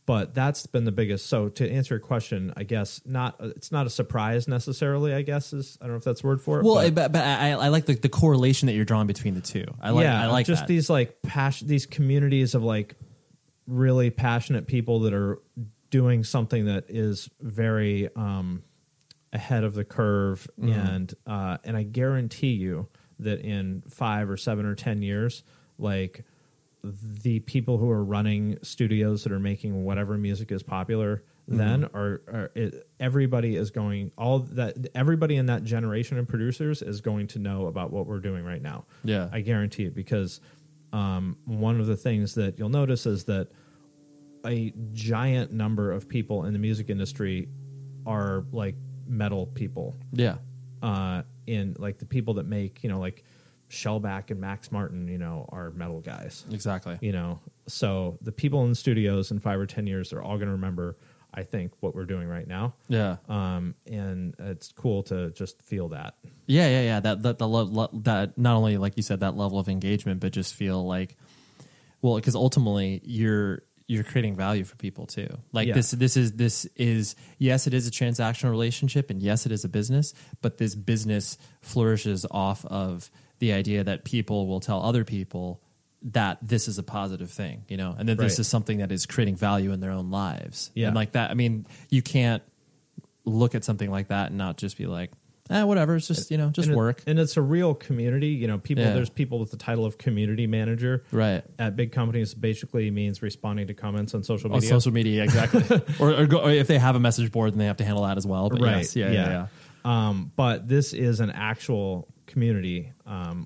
But that's been the biggest. So to answer your question, I guess it's not a surprise necessarily, I guess, is, I don't know if that's the word for it. Well, but I like the correlation that you're drawing between the two. I like that. Just these communities of, like, really passionate people that are doing something that is very ahead of the curve. Mm-hmm. And I guarantee you that in 5 or 7 or 10 years, like the people who are running studios that are making whatever music is popular then mm-hmm. Everybody is going, all that, everybody in that generation of producers is going to know about what we're doing right now. Yeah, I guarantee it, because one of the things that you'll notice is that a giant number of people in the music industry are like metal people. Yeah. In like the people that make, you know, like Shellback and Max Martin, you know, are metal guys. Exactly. You know, so the people in the studios in 5 or 10 years, they're all going to remember, I think, what we're doing right now. Yeah. And it's cool to just feel that. Yeah, yeah, yeah. That not only, like you said, that level of engagement, but just feel like, well, because ultimately you're creating value for people too. Like this is, yes, it is a transactional relationship, and yes, it is a business, but this business flourishes off of the idea that people will tell other people that this is a positive thing, you know, and that this is something that is creating value in their own lives. Yeah. And like that, I mean, you can't look at something like that and not just be like, whatever. It's just, you know, just work. And it's a real community. You know, people, there's people with the title of community manager at big companies. Basically means responding to comments on social media. On social media, exactly. or if they have a message board, then they have to handle that as well. But Yes. But this is an actual community,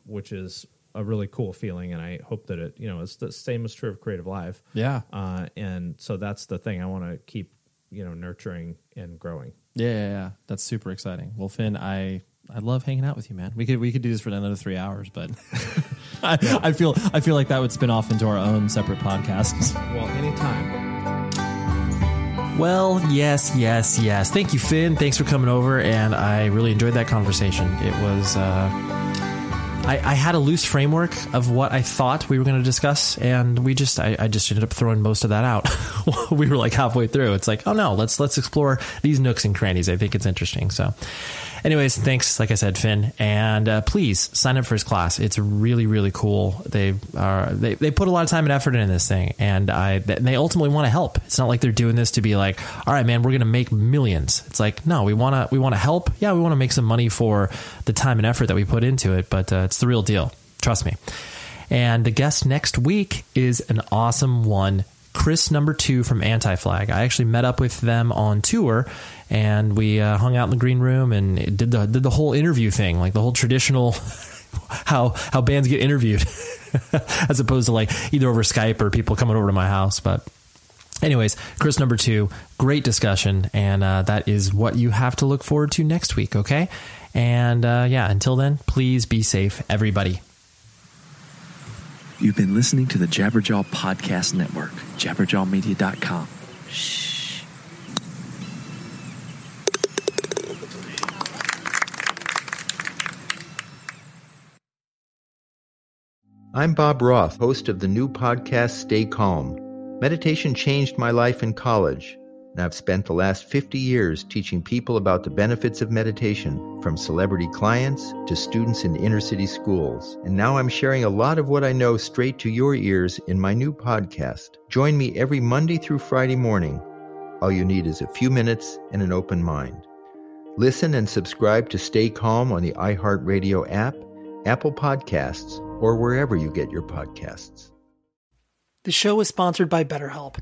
which is a really cool feeling. And I hope that it, you know, it's the same as true of Creative Live. Yeah. And so that's the thing I want to keep, you know, nurturing and growing. Yeah. That's super exciting. Well, Finn, I love hanging out with you, man. We could do this for another 3 hours, but I feel like that would spin off into our own separate podcasts. Well, anytime. Well, yes. Thank you, Finn. Thanks for coming over, and I really enjoyed that conversation. It was... I had a loose framework of what I thought we were going to discuss, and I just ended up throwing most of that out. We were like halfway through. It's like, oh no, let's explore these nooks and crannies. I think it's interesting. So anyways, thanks, like I said, Finn, and please sign up for his class. It's really, really cool. They put a lot of time and effort into this thing, and they ultimately want to help. It's not like they're doing this to be like, all right, man, we're going to make millions. It's like, no, we want to help. Yeah, we want to make some money for the time and effort that we put into it, but it's the real deal. Trust me. And the guest next week is an awesome one. Chris #2 from Anti-Flag. I actually met up with them on tour, and we hung out in the green room and did the whole interview thing, like the whole traditional how bands get interviewed as opposed to like either over Skype or people coming over to my house. But anyways, Chris #2, great discussion. And that is what you have to look forward to next week. Okay. And until then, please be safe, everybody. You've been listening to the Jabberjaw Podcast Network, jabberjawmedia.com. Shh. I'm Bob Roth, host of the new podcast, Stay Calm. Meditation changed my life in college, and I've spent the last 50 years teaching people about the benefits of meditation, from celebrity clients to students in inner-city schools. And now I'm sharing a lot of what I know straight to your ears in my new podcast. Join me every Monday through Friday morning. All you need is a few minutes and an open mind. Listen and subscribe to Stay Calm on the iHeartRadio app, Apple Podcasts, or wherever you get your podcasts. The show is sponsored by BetterHelp.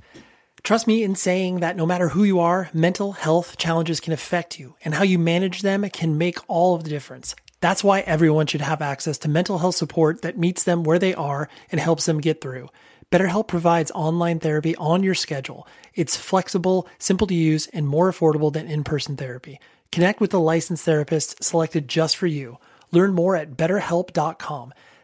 Trust me in saying that no matter who you are, mental health challenges can affect you, and how you manage them can make all of the difference. That's why everyone should have access to mental health support that meets them where they are and helps them get through. BetterHelp provides online therapy on your schedule. It's flexible, simple to use, and more affordable than in-person therapy. Connect with a licensed therapist selected just for you. Learn more at betterhelp.com.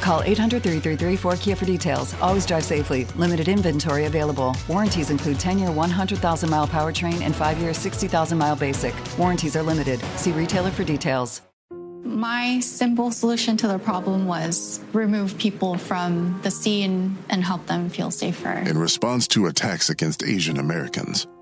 Call 800-333-4KIA for details. Always drive safely. Limited inventory available. Warranties include 10-year, 100,000-mile powertrain and 5-year, 60,000-mile basic. Warranties are limited. See retailer for details. My simple solution to the problem was remove people from the scene and help them feel safer. In response to attacks against Asian Americans,